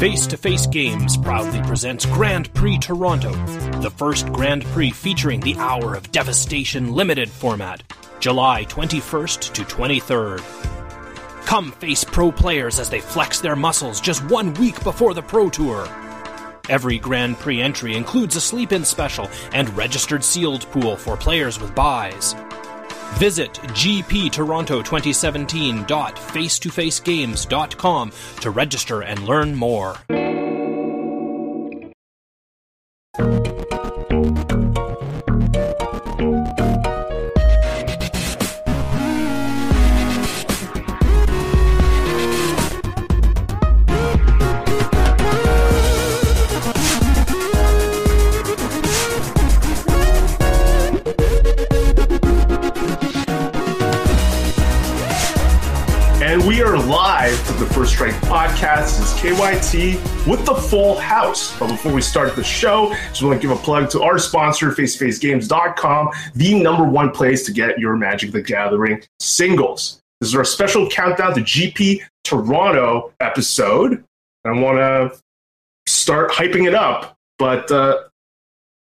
Face to Face Games proudly presents Grand Prix Toronto, the first Grand Prix featuring the Hour of Devastation Limited format, July 21st to 23rd. Come face pro players as they flex their muscles just 1 week before the Pro Tour. Every Grand Prix entry includes a sleep-in special and registered sealed pool for players with buys. Visit gptoronto2017.facetofacegames.com to register and learn more. We are live from the First Strike podcast. This is KYT with the full house. But before we start the show, just want to give a plug to our sponsor, FaceToFaceGames.com, the #1 place to get your Magic the Gathering singles. This is our special countdown to GP Toronto episode. I want to start hyping it up, but the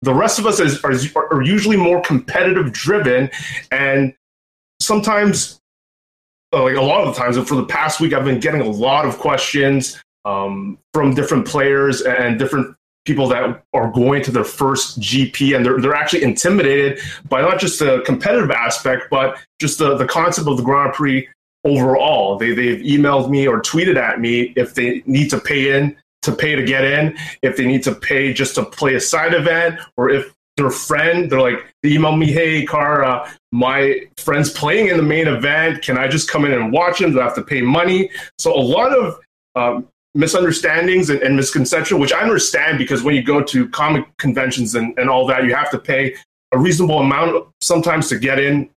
rest of us are usually more competitive driven, and sometimes, like a lot of the times, for the past week, I've been getting a lot of questions from different players and different people that are going to their first GP, and they're actually intimidated by not just the competitive aspect, but just the concept of the Grand Prix overall. They've emailed me or tweeted at me if they need to pay to get in, if they need to pay just to play a side event, or if their friend, they email me, hey, Cara, my friend's playing in the main event. Can I just come in and watch him? Do I have to pay money? So a lot of misunderstandings and misconceptions, which I understand, because when you go to comic conventions and all that, you have to pay a reasonable amount sometimes to get in,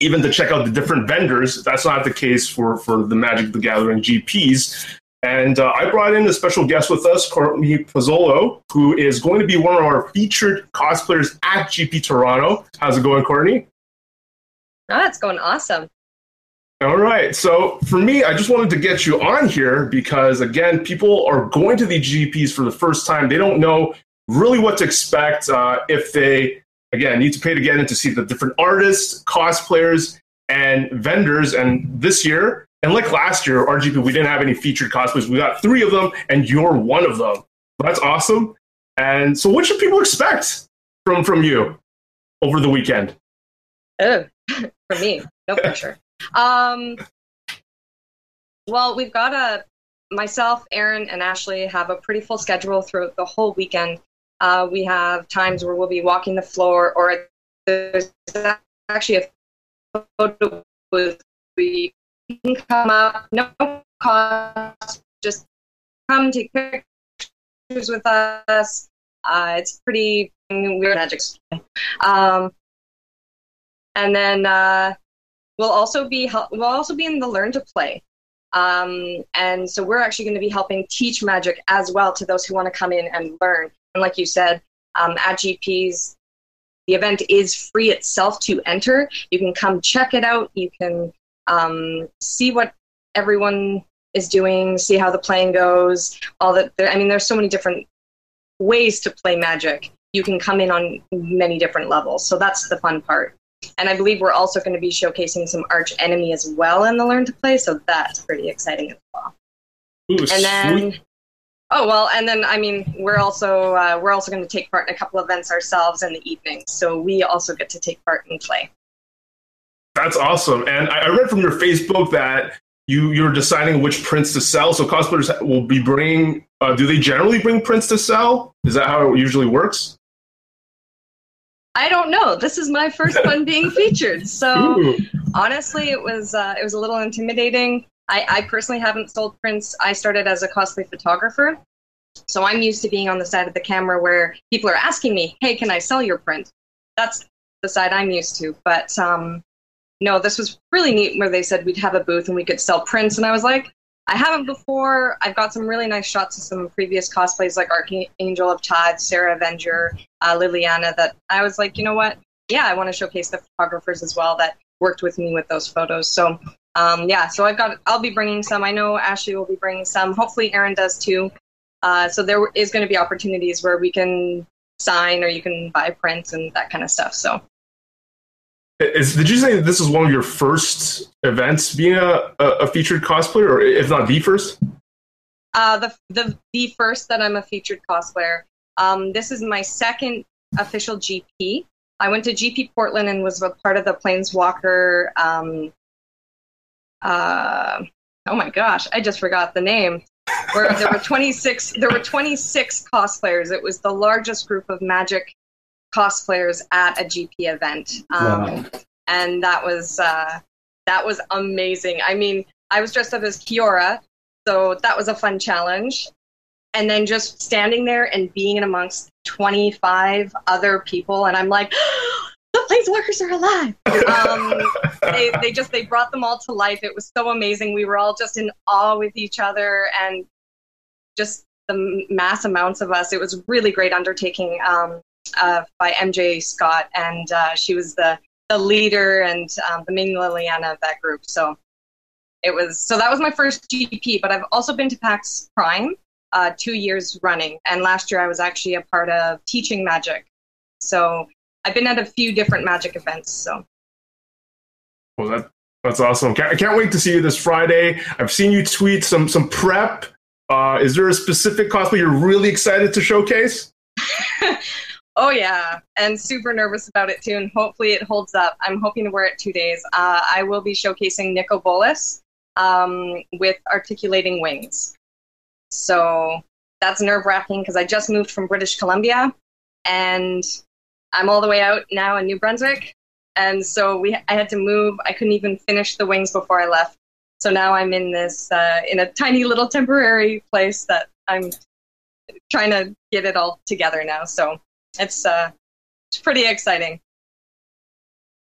even to check out the different vendors. That's not the case for the Magic the Gathering GPs. And I brought in a special guest with us, Courtney Pozzolo, who is going to be one of our featured cosplayers at GP Toronto. How's it going, Courtney? Oh, it's going awesome. All right. So for me, I just wanted to get you on here because, again, people are going to the GPs for the first time. They don't know really what to expect if they, again, need to pay to get in to see the different artists, cosplayers, and vendors. And this year, and like last year, our GP, we didn't have any featured cosplays. We got three of them, and you're one of them. That's awesome. And so what should people expect from you over the weekend? Oh, for me, no pressure. Well, we've got myself, Aaron, and Ashley have a pretty full schedule throughout the whole weekend. We have times where we'll be walking the floor, or there's actually a photo booth. We can come up, no cost, just come take pictures with us. It's pretty weird magic. And then we'll also be in the Learn to Play, and so we're actually going to be helping teach magic as well to those who want to come in and learn. And like you said, at GPs, the event is free itself to enter. You can come check it out. You can see what everyone is doing, see how the playing goes. All that. I mean, there's so many different ways to play magic. You can come in on many different levels. So that's the fun part. And I believe we're also going to be showcasing some Arch Enemy as well in the Learn to Play, so that's pretty exciting as well. Ooh, and then, we're also going to take part in a couple events ourselves in the evening, so we also get to take part in play. That's awesome. And I read from your Facebook that you're deciding which prints to sell. So cosplayers will be bringing. Do they generally bring prints to sell? Is that how it usually works? I don't know. This is my first one being featured. So Honestly, it was a little intimidating. I personally haven't sold prints. I started as a cosplay photographer. So I'm used to being on the side of the camera where people are asking me, hey, can I sell your print? That's the side I'm used to. But no, this was really neat where they said we'd have a booth and we could sell prints. And I was like, I haven't before. I've got some really nice shots of some previous cosplays like Archangel of Tides, Sarah Avenger, Liliana, that I was like, you know what? Yeah, I want to showcase the photographers as well that worked with me with those photos. So, I'll be bringing some. I know Ashley will be bringing some. Hopefully Aaron does too. So there is going to be opportunities where we can sign or you can buy prints and that kind of stuff. So, did you say that this is one of your first events being a featured cosplayer, or if not the first? The first that I'm a featured cosplayer. This is my second official GP. I went to GP Portland and was a part of the Planeswalker. Oh my gosh, I just forgot the name. Where there were 26. There were 26 cosplayers. It was the largest group of Magic cosplayers at a GP event, wow. And that was amazing. I mean, I was dressed up as Kiora, so that was a fun challenge. And then just standing there and being in amongst 25 other people, and I'm like, the Planeswalkers are alive. They brought them all to life. It was so amazing. We were all just in awe with each other, and just the mass amounts of us. It was a really great undertaking by MJ Scott, and she was the leader and the main Liliana of that group. So it was. So that was my first GP, but I've also been to PAX Prime 2 years running, and last year I was actually a part of Teaching Magic. So I've been at a few different Magic events, so. Well, that's awesome. I can't wait to see you this Friday. I've seen you tweet some prep. Is there a specific cosplay you're really excited to showcase? Oh, yeah, and super nervous about it, too, and hopefully it holds up. I'm hoping to wear it 2 days. I will be showcasing Nicol Bolas with articulating wings. So that's nerve-wracking because I just moved from British Columbia, and I'm all the way out now in New Brunswick, and so I had to move. I couldn't even finish the wings before I left, so now I'm in this in a tiny little temporary place that I'm trying to get it all together now. So it's pretty exciting.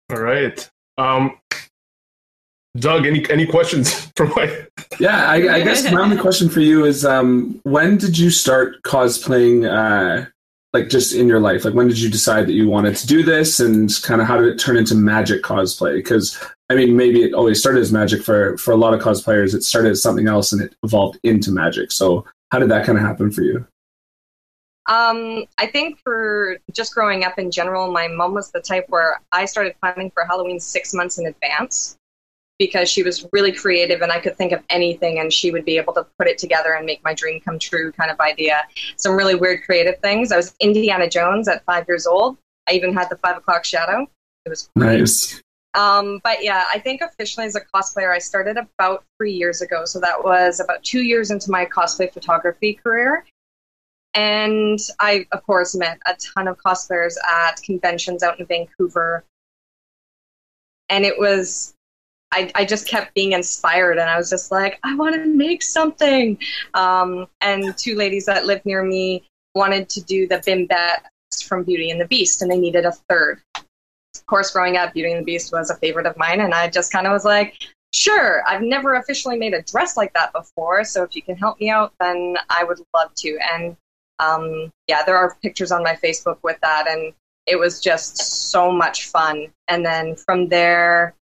All right, Doug, any questions for my? Yeah, I guess my only question for you is when did you start cosplaying? Like just in your life, like when did you decide that you wanted to do this, and kind of how did it turn into Magic cosplay? Because I mean, maybe it always started as Magic for a lot of cosplayers. It started as something else and it evolved into Magic. So how did that kind of happen for you? I think for just growing up in general, my mom was the type where I started planning for Halloween 6 months in advance because she was really creative and I could think of anything and she would be able to put it together and make my dream come true kind of idea. Some really weird creative things. I was Indiana Jones at 5 years old. I even had the 5 o'clock shadow. It was great. Nice. But yeah, I think officially as a cosplayer, I started about 3 years ago. So that was about 2 years into my cosplay photography career. And I, of course, met a ton of cosplayers at conventions out in Vancouver. And it was... I just kept being inspired, and I was just like, I want to make something. And two ladies that lived near me wanted to do the Bimbettes from Beauty and the Beast, and they needed a third. Of course, growing up, Beauty and the Beast was a favorite of mine, and I just kind of was like, sure, I've never officially made a dress like that before, so if you can help me out, then I would love to. And, yeah, there are pictures on my Facebook with that, and it was just so much fun. And then from there...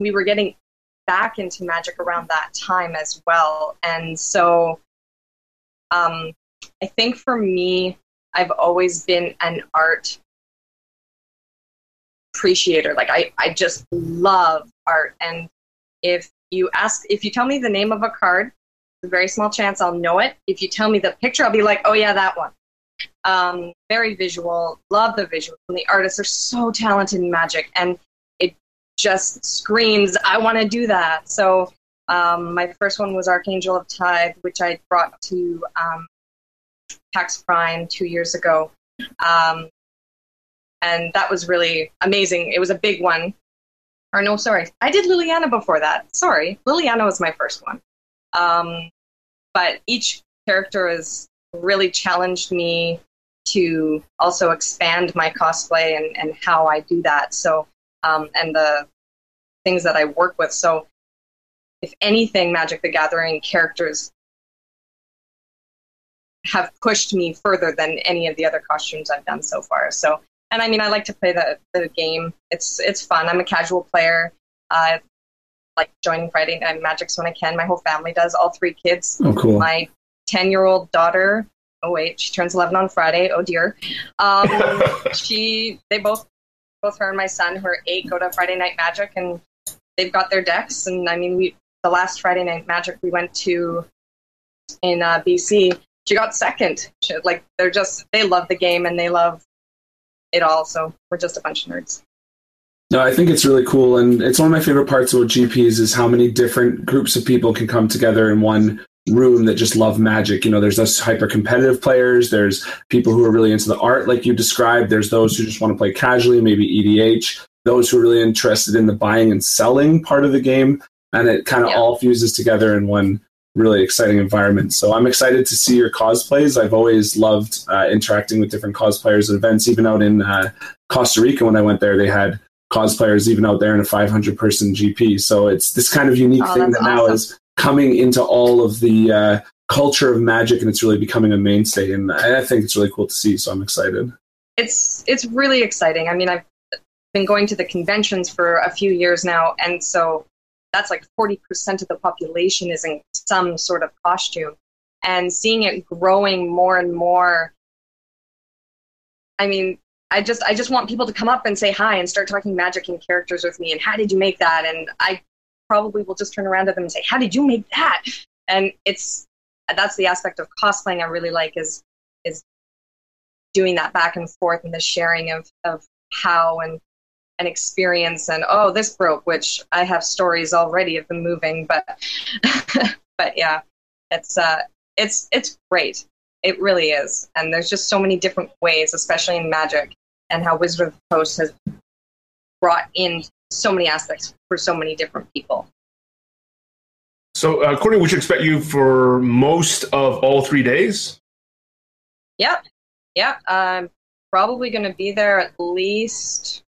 we were getting back into Magic around that time as well. And so I think for me, I've always been an art appreciator. Like I just love art. And if you tell me the name of a card, there's a very small chance I'll know it. If you tell me the picture, I'll be like, oh yeah, that one. Very visual, love the visual. And the artists are so talented in Magic. And just screams, I want to do that. So my first one was Archangel of Tithe, which I brought to PAX Prime 2 years ago. And that was really amazing. It was a big one. Or no, sorry. I did Liliana before that. Sorry. Liliana was my first one. But each character has really challenged me to also expand my cosplay and how I do that. So and the things that I work with. So if anything, Magic the Gathering characters have pushed me further than any of the other costumes I've done so far. So, and I mean, I like to play the game. It's fun. I'm a casual player. like joining Friday Night Magics when I can. My whole family does, all three kids. Oh, cool. My 10-year-old daughter, oh wait, she turns 11 on Friday. Oh dear. Both her and my son, who are 8, go to Friday Night Magic, and they've got their decks. And I mean, the last Friday Night Magic we went to in BC, she got second. They love the game and they love it all. So we're just a bunch of nerds. No, I think it's really cool, and it's one of my favorite parts about GPs is how many different groups of people can come together in one room that just love Magic. You know, there's those hyper-competitive players, there's people who are really into the art like you described, there's those who just want to play casually, maybe EDH, those who are really interested in the buying and selling part of the game, and it kind of all fuses together in one really exciting environment. So I'm excited to see your cosplays. I've always loved interacting with different cosplayers at events. Even out in Costa Rica, when I went there, they had cosplayers even out there in a 500-person GP. So it's this kind of unique thing that now is coming into all of the culture of Magic, and it's really becoming a mainstay. And I think it's really cool to see, so I'm excited. It's really exciting. I mean, I've been going to the conventions for a few years now, and so that's like 40% of the population is in some sort of costume. And seeing it growing more and more, I mean, I just want people to come up and say hi and start talking Magic and characters with me and how did you make that? And I probably will just turn around to them and say, how did you make that? And that's the aspect of cosplaying I really like is doing that back and forth and the sharing of how and an experience and, oh, this broke, which I have stories already of them moving, but yeah, it's great. It really is. And there's just so many different ways, especially in Magic, and how Wizard of the Coast has brought in so many aspects for so many different people. So, Courtney, we should expect you for most of all 3 days? Yep. I'm probably going to be there at least.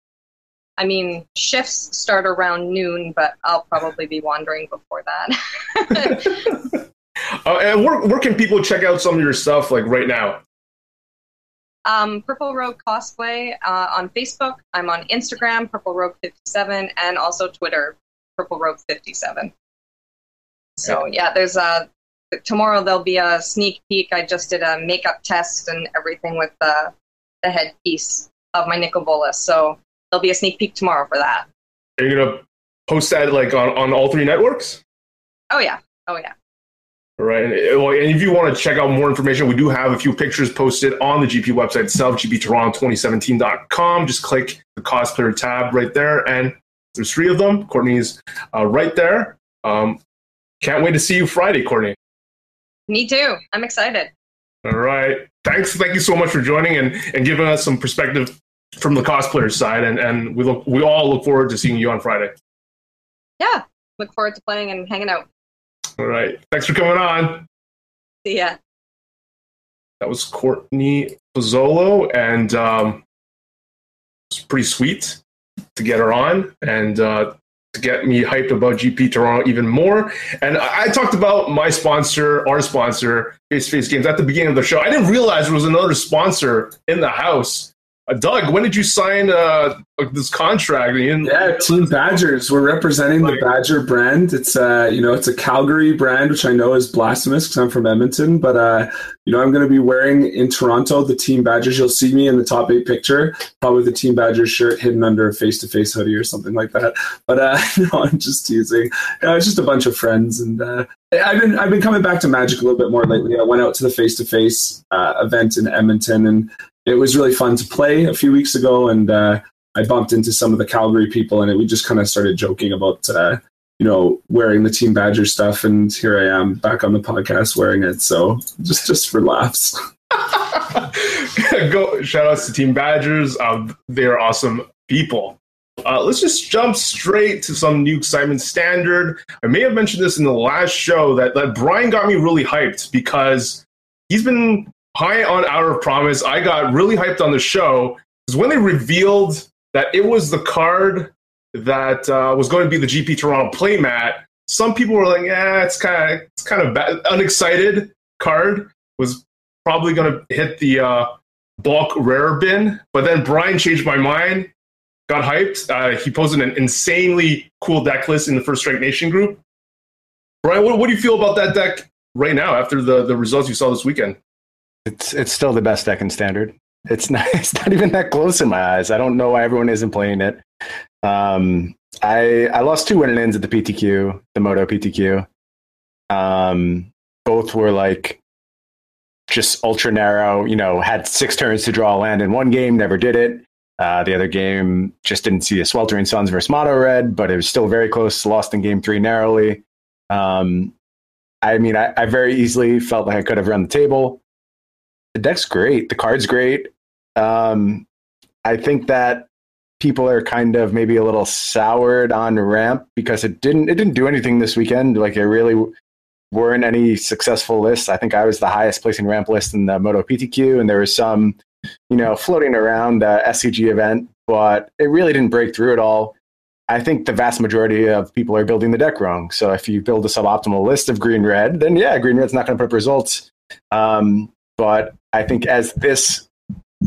I mean, shifts start around noon, but I'll probably be wandering before that. And where can people check out some of your stuff, like, right now? Purple Rogue Cosplay on Facebook. I'm on Instagram, Purple Rogue 57, and also Twitter, Purple Rogue 57. So, yeah, there's tomorrow there'll be a sneak peek. I just did a makeup test and everything with the headpiece of my Nicol Bolas. So there'll be a sneak peek tomorrow for that. Are you going to post that, like, on all three networks? Oh, yeah. Right, and if you want to check out more information, we do have a few pictures posted on the GP website itself, gptoronto2017.com. Just click the cosplayer tab right there, and there's 3 of them. Courtney's right there. Can't wait to see you Friday, Courtney. Me too. I'm excited. All right. Thanks. Thank you so much for joining and giving us some perspective from the cosplayer side, and we all look forward to seeing you on Friday. Yeah, look forward to playing and hanging out. All right. Thanks for coming on. See ya. That was Courtney Pozzolo, and it's pretty sweet to get her on and to get me hyped about GP Toronto even more. And I talked about our sponsor, Face to Face Games, at the beginning of the show. I didn't realize there was another sponsor in the house. Doug, when did you sign this contract? Team Badgers. We're representing the Badger brand. It's it's a Calgary brand, which I know is blasphemous because I'm from Edmonton. But I'm going to be wearing in Toronto the Team Badgers. You'll see me in the top 8 picture, probably the Team Badgers shirt hidden under a Face-to-Face hoodie or something like that. But no, I'm just teasing. It's just a bunch of friends, and I've been coming back to Magic a little bit more lately. I went out to the Face-to-Face event in Edmonton and. It was really fun to play a few weeks ago, and I bumped into some of the Calgary people, and we just kind of started joking about, wearing the Team Badger stuff, and here I am back on the podcast wearing it, so just for laughs. Shout outs to Team Badgers. They're awesome people. Let's just jump straight to some new excitement standard. I may have mentioned this in the last show that Brian got me really hyped because he's been high on Hour of Promise. I got really hyped on the show because when they revealed that it was the card that was going to be the GP Toronto playmat, some people were like, "Yeah, it's kind of bad. Unexcited card was probably going to hit the bulk rare bin." But then Brian changed my mind. got hyped. He posted an insanely cool deck list in the First Strike Nation group. Brian, what do you feel about that deck right now after the results you saw this weekend? It's still the best deck in Standard. It's not even that close in my eyes. I don't know why everyone isn't playing it. I lost two win-and-ins at the PTQ, the Moto PTQ. Both were like just ultra narrow, you know, had 6 turns to draw a land in one game, never did it. The other game just didn't see a Sweltering Suns versus Moto Red, but it was still very close, lost in game 3 narrowly. I mean, I very easily felt like I could have run the table. The deck's great. The card's great. I think that people are kind of maybe a little soured on ramp because it didn't do anything this weekend. Like, there really weren't any successful lists. I think I was the highest placing ramp list in the Moto PTQ, and there was some, you know, floating around the SCG event, but it really didn't break through at all. I think the vast majority of people are building the deck wrong. So if you build a suboptimal list of green red, then yeah, green red's not going to put up results. But I think as this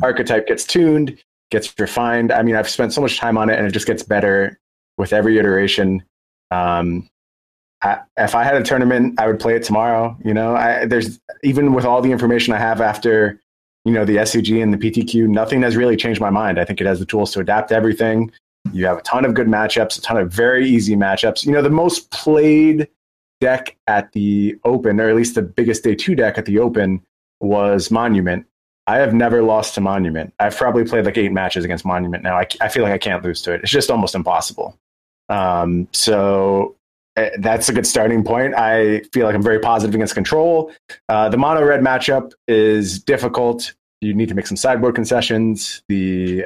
archetype gets tuned, gets refined, I mean, I've spent so much time on it, and it just gets better with every iteration. If I had a tournament, I would play it tomorrow. You know, there's even with all the information I have after, you know, the SCG and the PTQ, nothing has really changed my mind. I think it has the tools to adapt to everything. You have a ton of good matchups, a ton of very easy matchups. You know, the most played deck at the Open, or at least the biggest Day 2 deck at the Open, was Monument. I have never lost to Monument. I've probably played like 8 matches against Monument now. I feel like I can't lose to it. It's just almost impossible. So that's a good starting point. I feel like I'm very positive against Control. The Mono-Red matchup is difficult. You need to make some sideboard concessions. The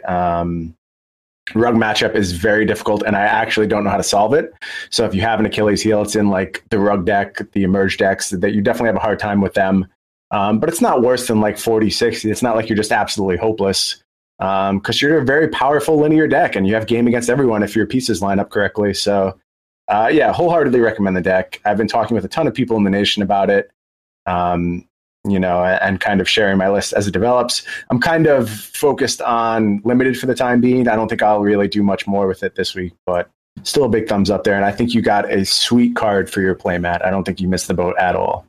Rug matchup is very difficult, and I actually don't know how to solve it. So if you have an Achilles heel, it's in like the Rug deck, the Emerge decks, that you definitely have a hard time with them. But it's not worse than like 40, 60. It's not like you're just absolutely hopeless, because you're a very powerful linear deck, and you have game against everyone if your pieces line up correctly. So yeah, wholeheartedly recommend the deck. I've been talking with a ton of people in the nation about it, you know, and kind of sharing my list as it develops. I'm kind of focused on Limited for the time being. I don't think I'll really do much more with it this week, but still a big thumbs up there. And I think you got a sweet card for your play, Matt. I don't think you missed the boat at all.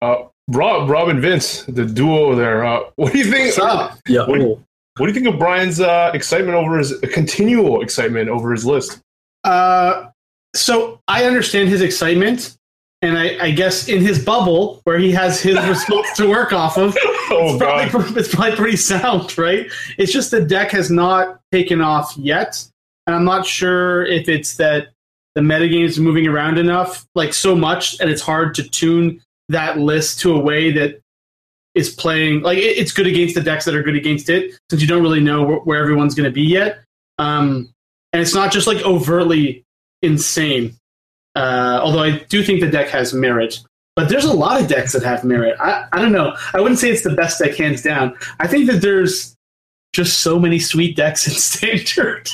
Rob and Vince, the duo there. What do you think? Yeah. What do you think of Brian's continual excitement over his list? So I understand his excitement, and I guess in his bubble where he has his results to work off of, it's probably pretty sound, right? It's just the deck has not taken off yet, and I'm not sure if it's that the metagame is moving around enough, like so much, and it's hard to tune that list to a way that is playing like it's good against the decks that are good against it, since you don't really know where everyone's going to be yet. And it's not just like overtly insane. Although I do think the deck has merit, but there's a lot of decks that have merit. I don't know. I wouldn't say it's the best deck hands down. I think that there's just so many sweet decks in Standard.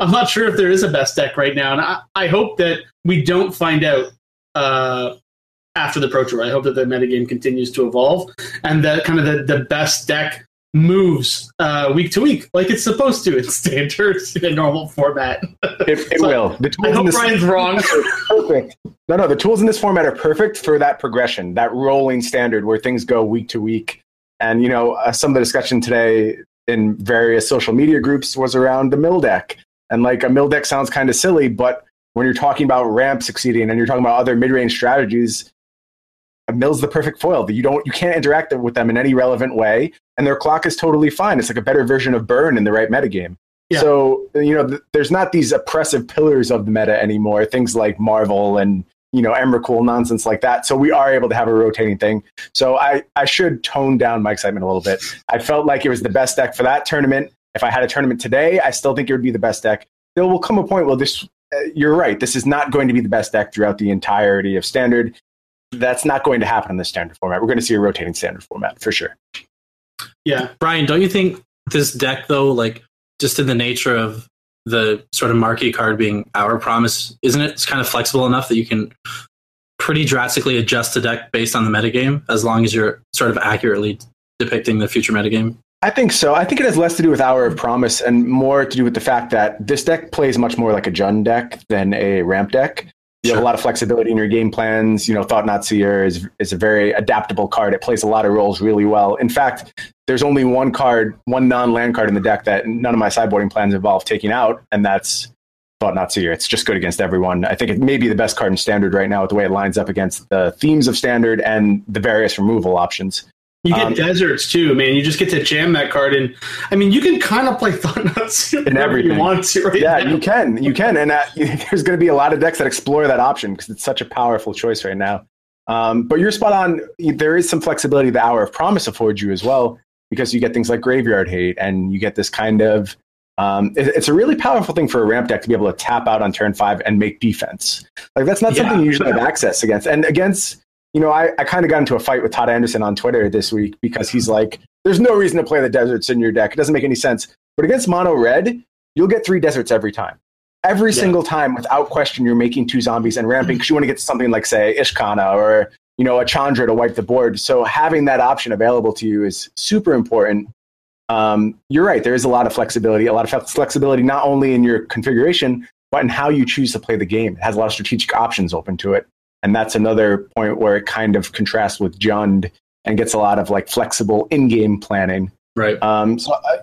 I'm not sure if there is a best deck right now. And I hope that we don't find out after the Pro Tour. I hope that the metagame continues to evolve, and that kind of the best deck moves week to week like it's supposed to in Standard, in a normal format. It so will. I hope Brian's wrong. Perfect. No, the tools in this format are perfect for that progression, that rolling Standard where things go week to week. And, you know, some of the discussion today in various social media groups was around the mill deck. And, like, a mill deck sounds kind of silly, but when you're talking about ramp succeeding and you're talking about other mid-range strategies, a mill's the perfect foil. You can't interact with them in any relevant way, and their clock is totally fine. It's like a better version of burn in the right metagame. Yeah. So, you know, there's not these oppressive pillars of the meta anymore, things like Marvel and, you know, Emrakul, nonsense like that. So we are able to have a rotating thing. So I should tone down my excitement a little bit. I felt like it was the best deck for that tournament. If I had a tournament today, I still think it would be the best deck. There will come a point where you're right, this is not going to be the best deck throughout the entirety of Standard. That's not going to happen in the Standard format. We're going to see a rotating Standard format for sure. Yeah. Brian, don't you think this deck, though, like just in the nature of the sort of marquee card being Hour of Promise, isn't it kind of flexible enough that you can pretty drastically adjust the deck based on the metagame as long as you're sort of accurately depicting the future metagame? I think so. I think it has less to do with Hour of Promise and more to do with the fact that this deck plays much more like a Jund deck than a ramp deck. You have a lot of flexibility in your game plans. You know, Thought-Knot Seer is a very adaptable card. It plays a lot of roles really well. In fact, there's only one card, one non-land card in the deck that none of my sideboarding plans involve taking out, and that's Thought-Knot Seer. It's just good against everyone. I think it may be the best card in Standard right now with the way it lines up against the themes of Standard and the various removal options. You get deserts too, man. You just get to jam that card, and I mean, you can kind of play Thought-Knot Seer whenever you want to, right? Yeah, you can, and there's going to be a lot of decks that explore that option because it's such a powerful choice right now. But you're spot on. There is some flexibility the Hour of Promise affords you as well, because you get things like Graveyard Hate, and you get this kind of. It's a really powerful thing for a ramp deck to be able to tap out on turn 5 and make defense. Like that's not something you usually have access against, and against. You know, I kind of got into a fight with Todd Anderson on Twitter this week because he's like, there's no reason to play the deserts in your deck. It doesn't make any sense. But against mono red, you'll get 3 deserts every time. Every single time, without question, you're making 2 zombies and ramping because you want to get something like, say, Ishkana or, you know, a Chandra to wipe the board. So having that option available to you is super important. You're right. There is a lot of flexibility, not only in your configuration, but in how you choose to play the game. It has a lot of strategic options open to it. And that's another point where it kind of contrasts with Jund and gets a lot of like flexible in-game planning. Right.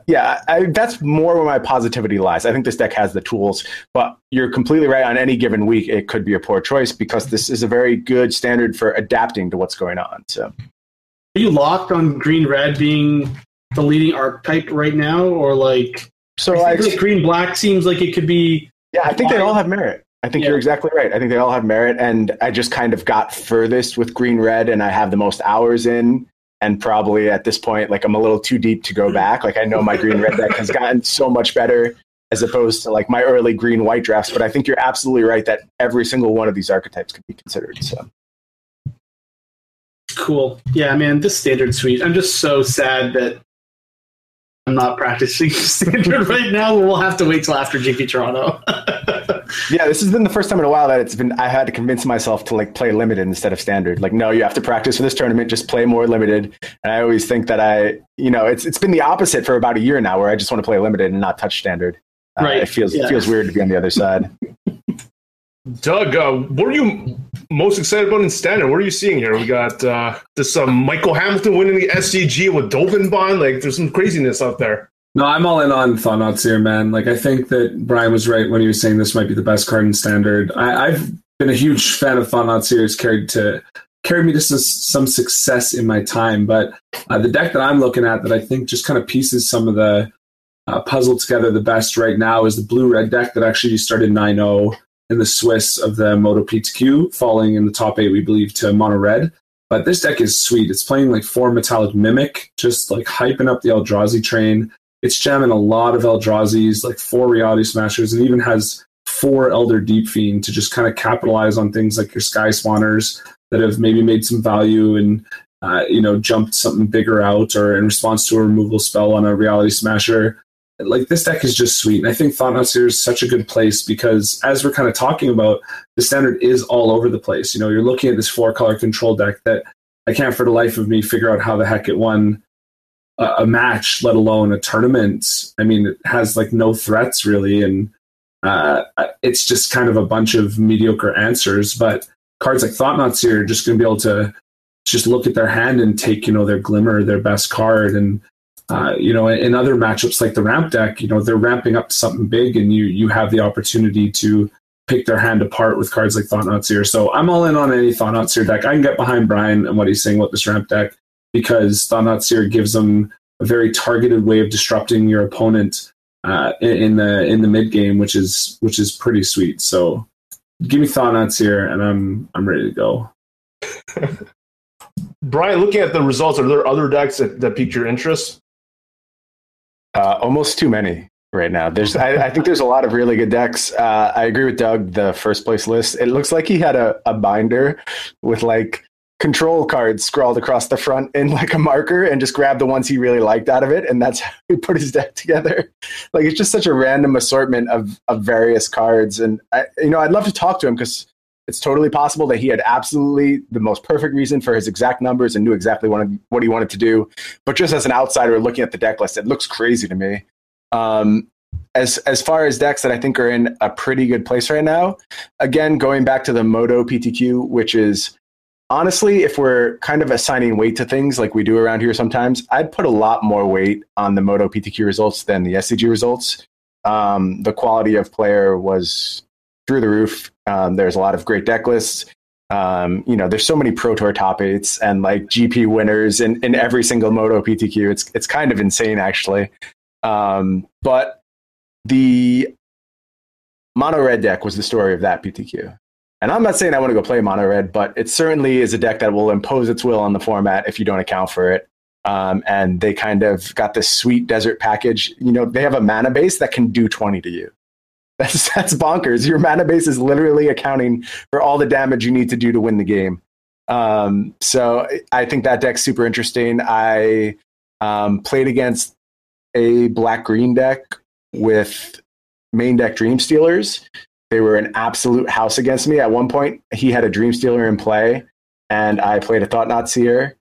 That's more where my positivity lies. I think this deck has the tools, but you're completely right. On any given week, it could be a poor choice because this is a very good standard for adapting to what's going on. So, are you locked on green-red being the leading archetype right now, or like so? I think green-black seems like it could be. Yeah, I think they all have merit. I think you're exactly right. I think they all have merit, and I just kind of got furthest with green-red, and I have the most hours in, and probably at this point, like I'm a little too deep to go back. Like I know my green-red deck has gotten so much better as opposed to like my early green-white drafts, but I think you're absolutely right that every single one of these archetypes could be considered. So cool. Yeah, man, this standard suite. I'm just so sad that I'm not practicing standard right now. We'll have to wait till after GP Toronto. Yeah, this has been the first time in a while that I had to convince myself to like play limited instead of standard. Like, no, you have to practice for this tournament. Just play more limited. And I always think that it's been the opposite for about a year now, where I just want to play limited and not touch standard. Right. It feels weird to be on the other side. Doug, what are you most excited about in standard? What are you seeing here? We got this Michael Hamilton winning the SCG with Dovinbon. Like, there's some craziness out there. No, I'm all in on Thought-Knot Seer, man. Like, I think that Brian was right when he was saying this might be the best card in standard. I've been a huge fan of Thought-Knot Seer. It's carried me to some success in my time. But the deck that I'm looking at that I think just kind of pieces some of the puzzle together the best right now is the blue-red deck that actually started 9-0 in the Swiss of the Moto PTQ, falling in the top 8, we believe, to mono-red. But this deck is sweet. It's playing like 4 Metallic Mimic, just like hyping up the Eldrazi train. It's jamming a lot of Eldrazi's, like 4 Reality Smashers, and even has 4 Elder Deep Fiend to just kind of capitalize on things like your Sky Swanners that have maybe made some value and jumped something bigger out, or in response to a removal spell on a Reality Smasher. Like, this deck is just sweet, and I think Thought-Knot Seer is such a good place because, as we're kind of talking about, the standard is all over the place. You know, you're looking at this 4-color control deck that I can't for the life of me figure out how the heck it won a match, let alone a tournament. I mean, it has like no threats really, and it's just kind of a bunch of mediocre answers. But cards like Thought-Knot Seer are just going to be able to just look at their hand and take, their Glimmer, their best card. And in other matchups like the ramp deck, they're ramping up to something big, and you have the opportunity to pick their hand apart with cards like Thought-Knot Seer. So I'm all in on any Thought-Knot Seer deck. I can get behind Brian and what he's saying about this ramp deck, because Thought-Knot Seer gives them a very targeted way of disrupting your opponent in the mid game, which is pretty sweet. So give me Thought-Knot Seer, and I'm ready to go. Brian, looking at the results, are there other decks that piqued your interest? Almost too many right now. I think there's a lot of really good decks. I agree with Doug. The first place list, it looks like he had a binder with like control cards scrawled across the front in like a marker, and just grabbed the ones he really liked out of it, and that's how he put his deck together. Like, it's just such a random assortment of various cards, and I'd love to talk to him because It's totally possible that he had absolutely the most perfect reason for his exact numbers and knew exactly what he wanted to do. But just as an outsider looking at the deck list, it looks crazy to me. As far as decks that I think are in a pretty good place right now, again, going back to the Moto PTQ, which is honestly, if we're kind of assigning weight to things like we do around here sometimes, I'd put a lot more weight on the Moto PTQ results than the SCG results. The quality of player was through the roof. There's a lot of great deck lists. There's so many Pro Tour top eights and like GP winners in every single Moto PTQ. It's kind of insane, actually. But the mono red deck was the story of that PTQ. And I'm not saying I want to go play mono red, but it certainly is a deck that will impose its will on the format if you don't account for it. And they kind of got this sweet desert package. You know, they have a mana base that can do 20 to you. That's bonkers. Your mana base is literally accounting for all the damage you need to do to win the game. So I think that deck's super interesting. I played against a black-green deck with main deck Dreamstealers. They were an absolute house against me. At one point, he had a Dreamstealer in play, and I played a Thought-Knot Seer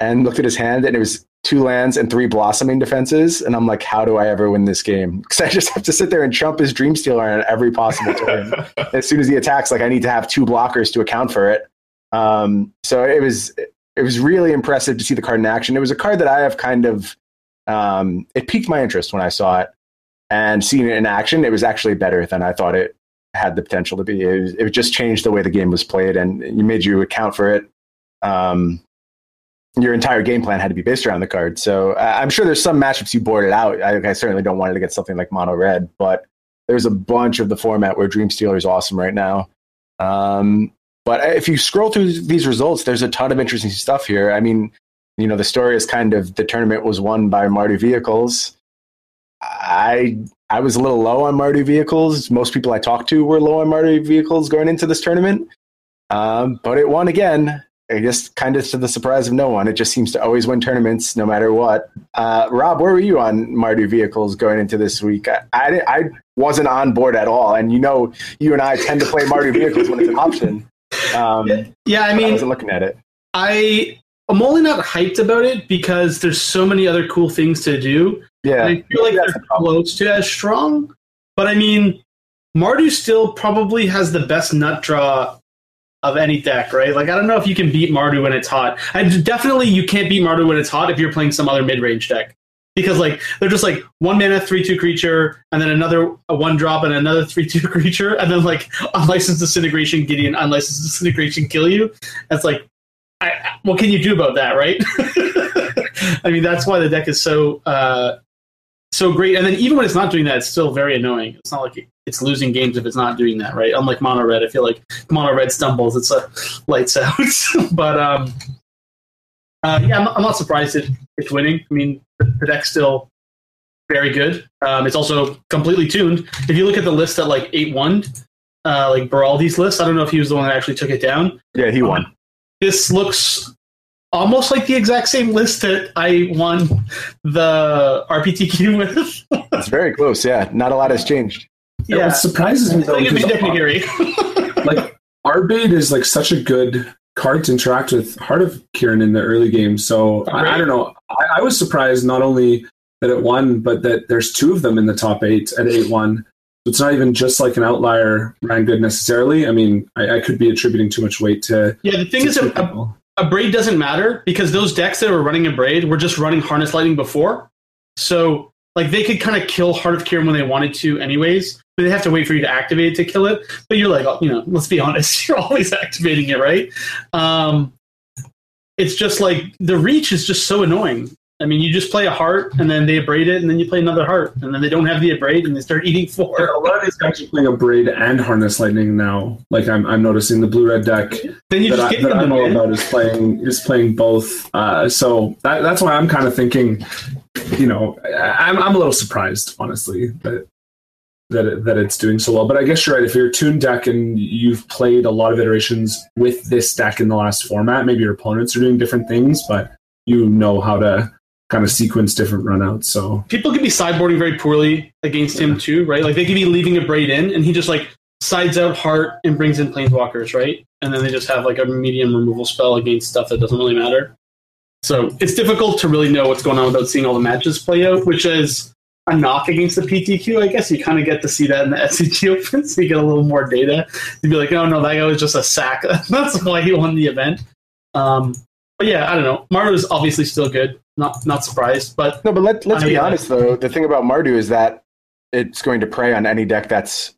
and looked at his hand, and it was 2 lands and 3 blossoming defenses. And I'm like, how do I ever win this game? Because I just have to sit there and chump his Dreamstealer on every possible turn. As soon as he attacks, like I need to have 2 blockers to account for it. So it was really impressive to see the card in action. It was a card that I have kind of, it piqued my interest when I saw it. And seeing it in action, it was actually better than I thought it had the potential to be. It just changed the way the game was played, and it made you account for it. Your entire game plan had to be based around the card. So I'm sure there's some matchups you boarded out. I certainly don't want it to get something like mono red, but there's a bunch of the format where Dreamstealer is awesome right now. But if you scroll through these results, there's a ton of interesting stuff here. I mean, you know, the story is kind of the tournament was won by Mardu Vehicles. I was a little low on Mardu Vehicles. Most people I talked to were low on Mardu Vehicles going into this tournament, but it won again. I guess kind of to the surprise of no one. It just seems to always win tournaments no matter what. Rob, where were you on Mardu Vehicles going into this week? I wasn't on board at all. And, you know, you and I tend to play Mardu Vehicles when it's an option. Yeah, I mean, I wasn't looking at it. I'm only not hyped about it because there's so many other cool things to do. Yeah, and I feel like they're close to as strong. But, I mean, Mardu still probably has the best nut draw of any deck, right? Like, I don't know if you can beat Mardu when it's hot. Definitely you can't beat Mardu when it's hot if you're playing some other mid-range deck. Because, like, they're just, like, 1 mana, 3/2 creature, and then another 1-drop and another 3/2 creature, and then, like, Unlicensed Disintegration, Gideon, Unlicensed Disintegration, kill you. That's, like, what can you do about that, right? I mean, that's why the deck is so great. And then even when it's not doing that, it's still very annoying. It's not like it's losing games if it's not doing that, right? Unlike mono red, I feel like mono red stumbles, it's a lights out. But yeah, I'm not surprised it's winning. I mean, the deck's still very good. It's also completely tuned. If you look at the list that like 8-1, like Beraldi's list, I don't know if he was the one that actually took it down. Yeah, he won. This looks almost like the exact same list that I won the RPTQ with. It's very close, yeah. Not a lot has changed. Yeah, it surprises me though. Like Arbeid is like such a good card to interact with Heart of Kieran in the early game. So I don't know. I was surprised not only that it won, but that there's 2 of them in the top 8 at 8-1. It's not even just like an outlier ran good necessarily. I mean, I could be attributing too much weight to. Yeah, the thing is, Braid doesn't matter because those decks that were running a Braid were just running Harness Lightning before. So, like, they could kind of kill Heart of Kieran when they wanted to anyways, but they have to wait for you to activate it to kill it. But you're like, you know, let's be honest, you're always activating it, right? It's just like the reach is just so annoying. I mean, you just play a heart, and then they abrade it, and then you play another heart, and then they don't have the abrade, and they start eating 4. Yeah, a lot of these guys are playing abrade and Harness Lightning now. Like I'm noticing the blue-red deck then I'm all about is playing both. So that's why I'm kind of thinking, you know, I'm a little surprised, honestly, that it's doing so well. But I guess you're right. If you're a tuned deck and you've played a lot of iterations with this deck in the last format, maybe your opponents are doing different things, but you know how to kind of sequence different runouts. So people can be sideboarding very poorly against him too, right? Like they could be leaving a braid in, and he just like sides out Heart and brings in Planeswalkers, right? And then they just have like a medium removal spell against stuff that doesn't really matter. So it's difficult to really know what's going on without seeing all the matches play out, which is a knock against the PTQ. I guess you kind of get to see that in the SCG Open, so you get a little more data to be like, oh no, that guy was just a sack. That's why he won the event. But yeah, I don't know. Mardu is obviously still good. Not surprised. But no, but let's be honest though. The thing about Mardu is that it's going to prey on any deck that's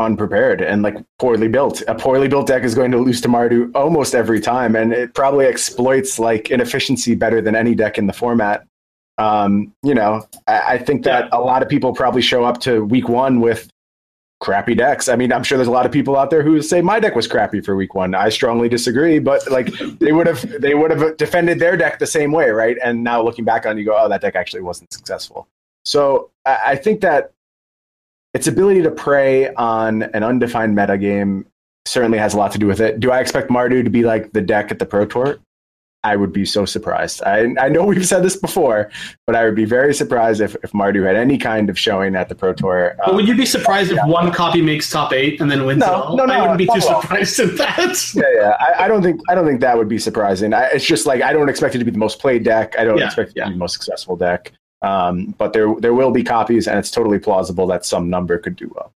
unprepared and like poorly built. A poorly built deck is going to lose to Mardu almost every time, and it probably exploits like inefficiency better than any deck in the format. You know, I think that a lot of people probably show up to week one with crappy decks. I mean, I'm sure there's a lot of people out there who say my deck was crappy for week one. I strongly disagree, but like they would have defended their deck the same way, right? And now looking back on it, you go, oh, that deck actually wasn't successful. So I think that its ability to prey on an undefined metagame certainly has a lot to do with it. Do I expect Mardu to be like the deck at the Pro Tour? I would be so surprised. I know we've said this before, but I would be very surprised if Mardu had any kind of showing at the Pro Tour. But would you be surprised if one copy makes top 8 and then wins it all? No, I wouldn't be too surprised at that. Yeah. I don't think that would be surprising. It's just like I don't expect it to be the most played deck. I don't expect it to be the most successful deck. But there will be copies, and it's totally plausible that some number could do well.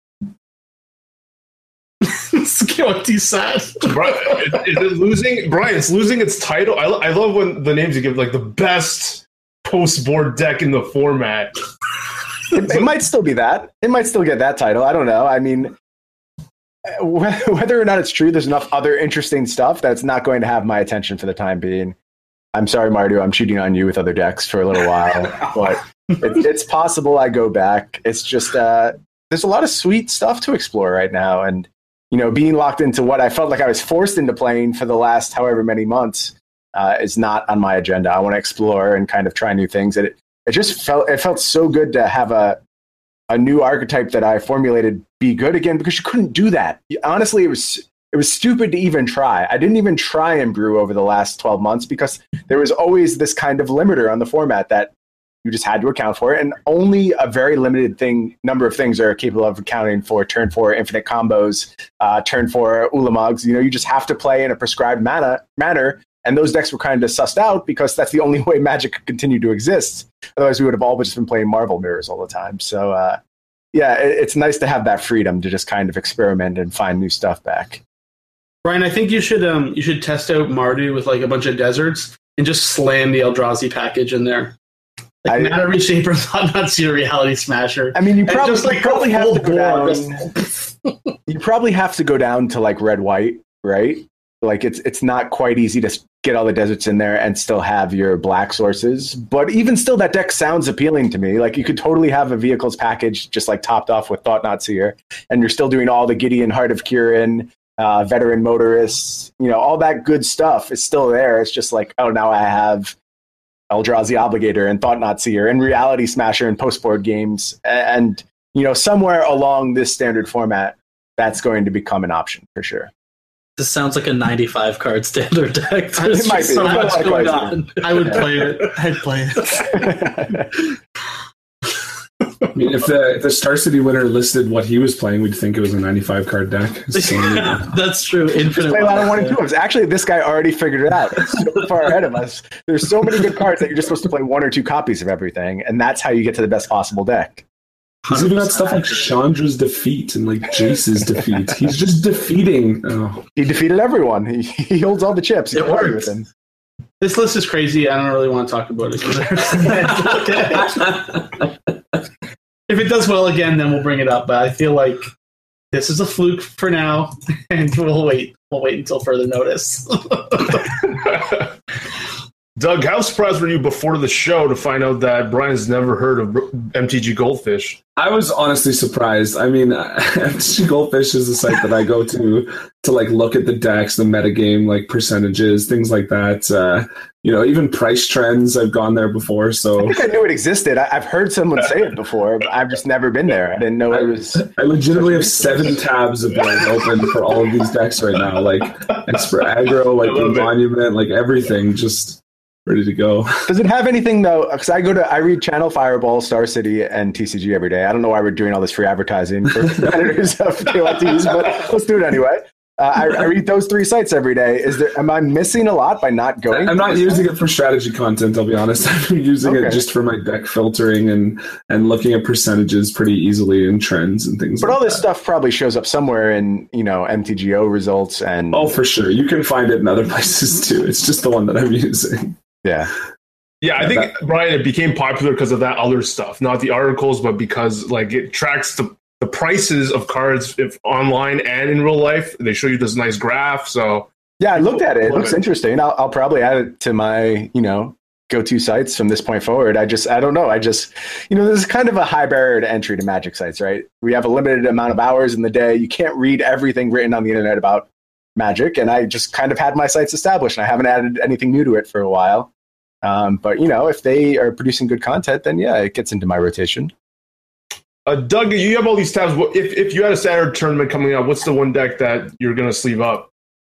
Scotty sad. Brian, is it losing? Brian's losing its title. I love when the names you give like the best post-board deck in the format. It might still be that. It might still get that title. I don't know. I mean, whether or not it's true, there's enough other interesting stuff that's not going to have my attention for the time being. I'm sorry, Mardu. I'm cheating on you with other decks for a little while, but it's possible I go back. It's just there's a lot of sweet stuff to explore right now, and you know, being locked into what I felt like I was forced into playing for the last however many months is not on my agenda. I want to explore and kind of try new things. And it just felt so good to have a new archetype that I formulated be good again, because you couldn't do that. Honestly, it was stupid to even try. I didn't even try and brew over the last 12 months because there was always this kind of limiter on the format that you just had to account for it. And only a very limited number of things are capable of accounting for turn 4 infinite combos, turn 4 Ulamogs. You know, you just have to play in a prescribed manner. And those decks were kind of sussed out because that's the only way Magic could continue to exist. Otherwise, we would have all just been playing Marvel Mirrors all the time. So, it's nice to have that freedom to just kind of experiment and find new stuff back. Brian, I think you should test out Mardu with like a bunch of deserts and just slam the Eldrazi package in there. Like Mana Reshaper, Thought-Knot Seer, Reality Smasher. I mean, you probably have to go down to like red white, right? Like it's not quite easy to get all the deserts in there and still have your black sources. But even still, that deck sounds appealing to me. Like you could totally have a vehicles package just like topped off with Thought-Knot Seer, and you're still doing all the Gideon, Heart of Kieran, veteran motorists. You know, all that good stuff is still there. It's just like, oh, now I have Eldrazi Obligator and Thought-Knot Seer and Reality Smasher and post-board games. And, you know, somewhere along this standard format, that's going to become an option for sure. This sounds like a 95-card standard deck. It might be. So much going on. I would play it. I'd play it. I mean, if the Star City winner listed what he was playing, we'd think it was a 95-card deck. So, yeah, that's true. Infinite play a lot of 1 and 2s. Actually, this guy already figured it out. It's so far ahead of us. There's so many good cards that you're just supposed to play 1 or 2 copies of everything, and that's how you get to the best possible deck. He's even got stuff like Chandra's Defeat and like Jace's Defeat. He's just defeating. Oh. He defeated everyone. He holds all the chips. You can't argue with him. This list is crazy. I don't really want to talk about it. If it does well again, then we'll bring it up. But I feel like this is a fluke for now, and we'll wait. We'll wait until further notice. Doug, how surprised were you before the show to find out that Brian's never heard of MTG Goldfish? I was honestly surprised. I mean, MTG Goldfish is a site that I go to like look at the decks, the metagame, like percentages, things like that. You know, even price trends. I've gone there before, so I think I knew it existed. I've heard someone say it before, but I've just never been there. I didn't know it was. I legitimately have 7 tabs of like open for all of these decks right now, like Expert Aggro, like the Monument, like everything. Just ready to go. Does it have anything though? Because I read Channel Fireball, Star City, and TCG every day. I don't know why we're doing all this free advertising for competitors of KLTs, but let's do it anyway. I read those three sites every day. Am I missing a lot by not going? I'm not using it for strategy content, I'll be honest. I'm using it just for my deck filtering and looking at percentages pretty easily and trends and things. But all this stuff probably shows up somewhere in MTGO results and. Oh, for sure, you can find it in other places too. It's just the one that I'm using. Yeah. Yeah, I think Brian, it became popular because of that other stuff, not the articles, but because like it tracks the prices of cards if online and in real life. They show you this nice graph. So yeah, I looked at it. It looks interesting. I'll probably add it to my, go-to sites from this point forward. I don't know. There's kind of a high barrier to entry to Magic sites, right? We have a limited amount of hours in the day. You can't read everything written on the internet about Magic. And I just kind of had my sites established and I haven't added anything new to it for a while. But if they are producing good content, then yeah, it gets into my rotation. Doug, you have all these tabs. If you had a Saturn tournament coming up, what's the one deck that you're going to sleeve up?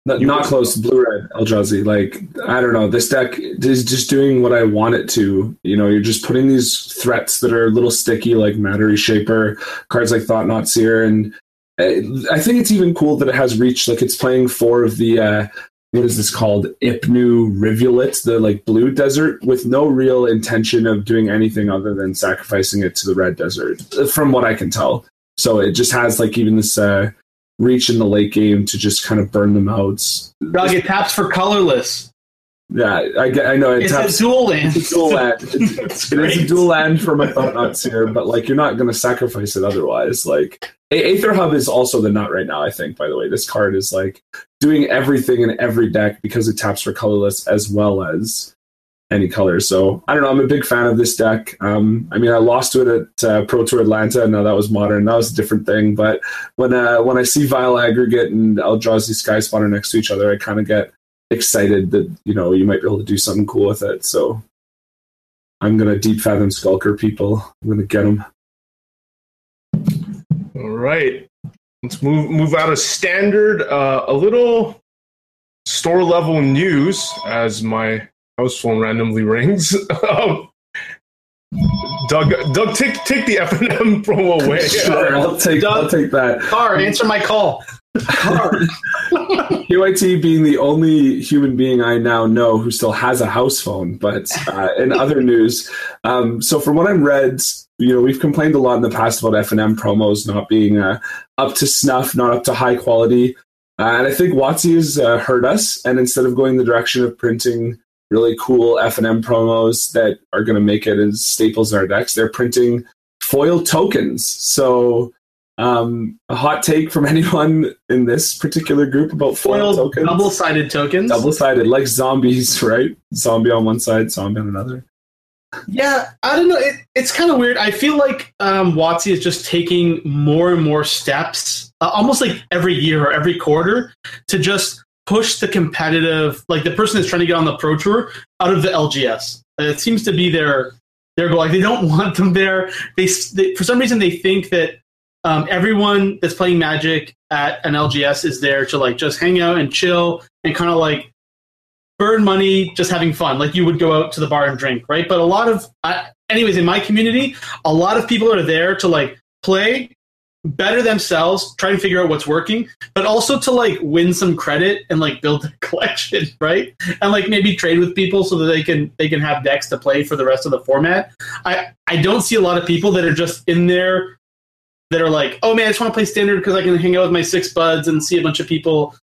Not close. Blue Red Eldrazi. Like, I don't know. This deck is just doing what I want it to. You're just putting these threats that are a little sticky, like Mattery Shaper, cards like Thought-Knot Seer. And I think it's even cool that it has reach. Like, it's playing four of the... what is this called? Ipnu Rivulet, the blue desert, with no real intention of doing anything other than sacrificing it to the red desert, from what I can tell. So it just has even this reach in the late game to just kind of burn them out. Doug, it taps for colorless. Yeah, I know. It's a dual land. It's a dual land. It is a dual land for my Thought-Knots here, but you're not going to sacrifice it otherwise. Aether Hub is also the nut right now, I think, by the way. This card is doing everything in every deck because it taps for colorless as well as any color. So, I don't know. I'm a big fan of this deck. I lost to it at Pro Tour Atlanta. No, that was modern. That was a different thing. But when I see Vile Aggregate and Eldrazi Sky Spawner next to each other, I kind of get excited that you might be able to do something cool with it. So I'm gonna deep fathom Skulker people. I'm gonna get them. All right, let's move out of standard. A little store level news as my house phone randomly rings. Doug, take the F&M promo away. Sure, I'll take that. Car, answer my call. QIT being the only human being I now know who still has a house phone, but in other news, so from what I've read, we've complained a lot in the past about F&M promos not being up to snuff, not up to high quality, and I think WotC has heard us, and instead of going the direction of printing really cool F&M promos that are going to make it as staples in our decks, they're printing foil tokens. So a hot take from anyone in this particular group about foil tokens. Double-sided tokens. Double-sided, like zombies, right? Zombie on one side, zombie on another. Yeah, I don't know. It's kind of weird. I feel like WotC is just taking more and more steps, almost like every year or every quarter, to just push the competitive, the person that's trying to get on the Pro Tour out of the LGS. It seems to be their goal. They don't want them there. They for some reason, they think that everyone that's playing Magic at an LGS is there to just hang out and chill and kind of burn money just having fun. You would go out to the bar and drink, right? But a lot of, anyways, in my community, a lot of people are there to play, better themselves, try and figure out what's working, but also to win some credit and build a collection, right? And maybe trade with people so that they can have decks to play for the rest of the format. I don't see a lot of people that are just in there that are oh man, I just want to play standard because I can hang out with my six buds and see a bunch of people.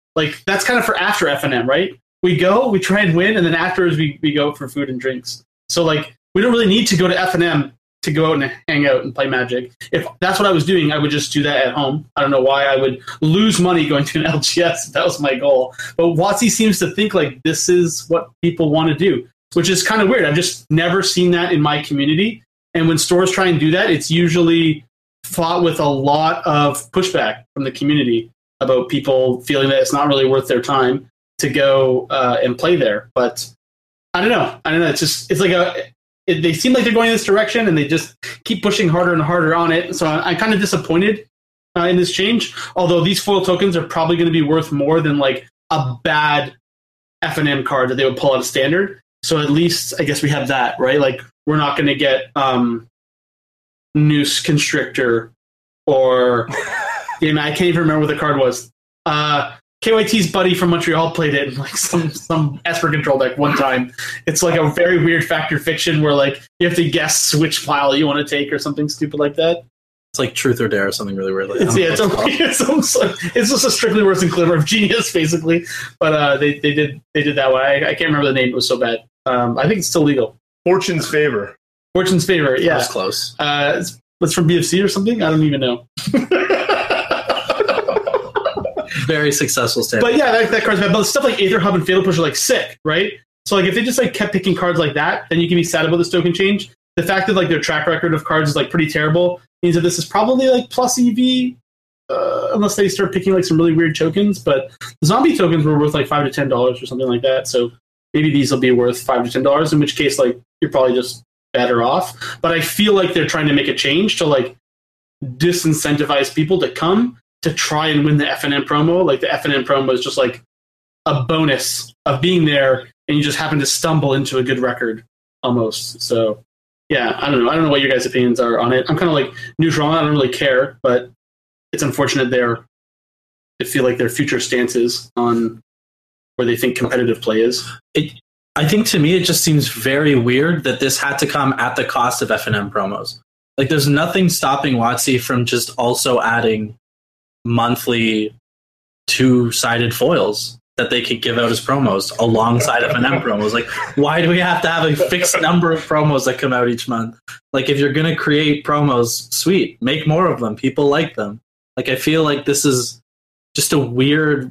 That's kind of for after F&M, right? We go, we try and win, and then afterwards we go for food and drinks. So we don't really need to go to F&M to go out and hang out and play Magic. If that's what I was doing, I would just do that at home. I don't know why I would lose money going to an LGS if that was my goal. But WotC seems to think this is what people want to do, which is kind of weird. I've just never seen that in my community. And when stores try and do that, it's usually fought with a lot of pushback from the community about people feeling that it's not really worth their time to go and play there. But I don't know. It's just, they seem like they're going in this direction and they just keep pushing harder and harder on it. So I'm kind of disappointed in this change. Although these foil tokens are probably going to be worth more than a bad F&M card that they would pull out of standard. So at least I guess we have that, right? Like we're not going to get Noose Constrictor or damn, I can't even remember what the card was. KYT's buddy from Montreal played it in like some Esper control deck one time. It's like a very weird Factor Fiction where like you have to guess which pile you want to take or something stupid like that. It's like Truth or Dare or something really weird. Like it's just a Strictly Worse than Glimmer of Genius basically. But they did that one. I can't remember the name. It was so bad. I think it's still legal. Fortune's Favor. Fortune's Favor. Yeah, that's close. It's from BFC or something. I don't even know. Very successful standard. But yeah, that card's bad. But stuff like Aether Hub and Fatal Push are like sick, right? So like if they just like kept picking cards like that, then you can be sad about this token change. The fact that like their track record of cards is like pretty terrible means that this is probably like plus EV, unless they start picking like some really weird tokens. But the zombie tokens were worth like $5 to $10 or something like that. So maybe these will be worth $5 to $10. In which case, like you're probably just better off. But I feel like they're trying to make a change to like disincentivize people to come to try and win the FNM promo. Like the FNM promo is just like a bonus of being there and you just happen to stumble into a good record almost. So yeah, I don't know what your guys' opinions are on it. I'm kind of like neutral. I don't really care, but it's unfortunate I feel like their future stances on where they think competitive play is. I think to me, it just seems very weird that this had to come at the cost of FNM promos. Like there's nothing stopping WotC from just also adding monthly two-sided foils that they could give out as promos alongside FNM promos. Like, why do we have to have a fixed number of promos that come out each month? Like, if you're going to create promos, sweet, make more of them. People like them. Like, I feel like this is just a weird,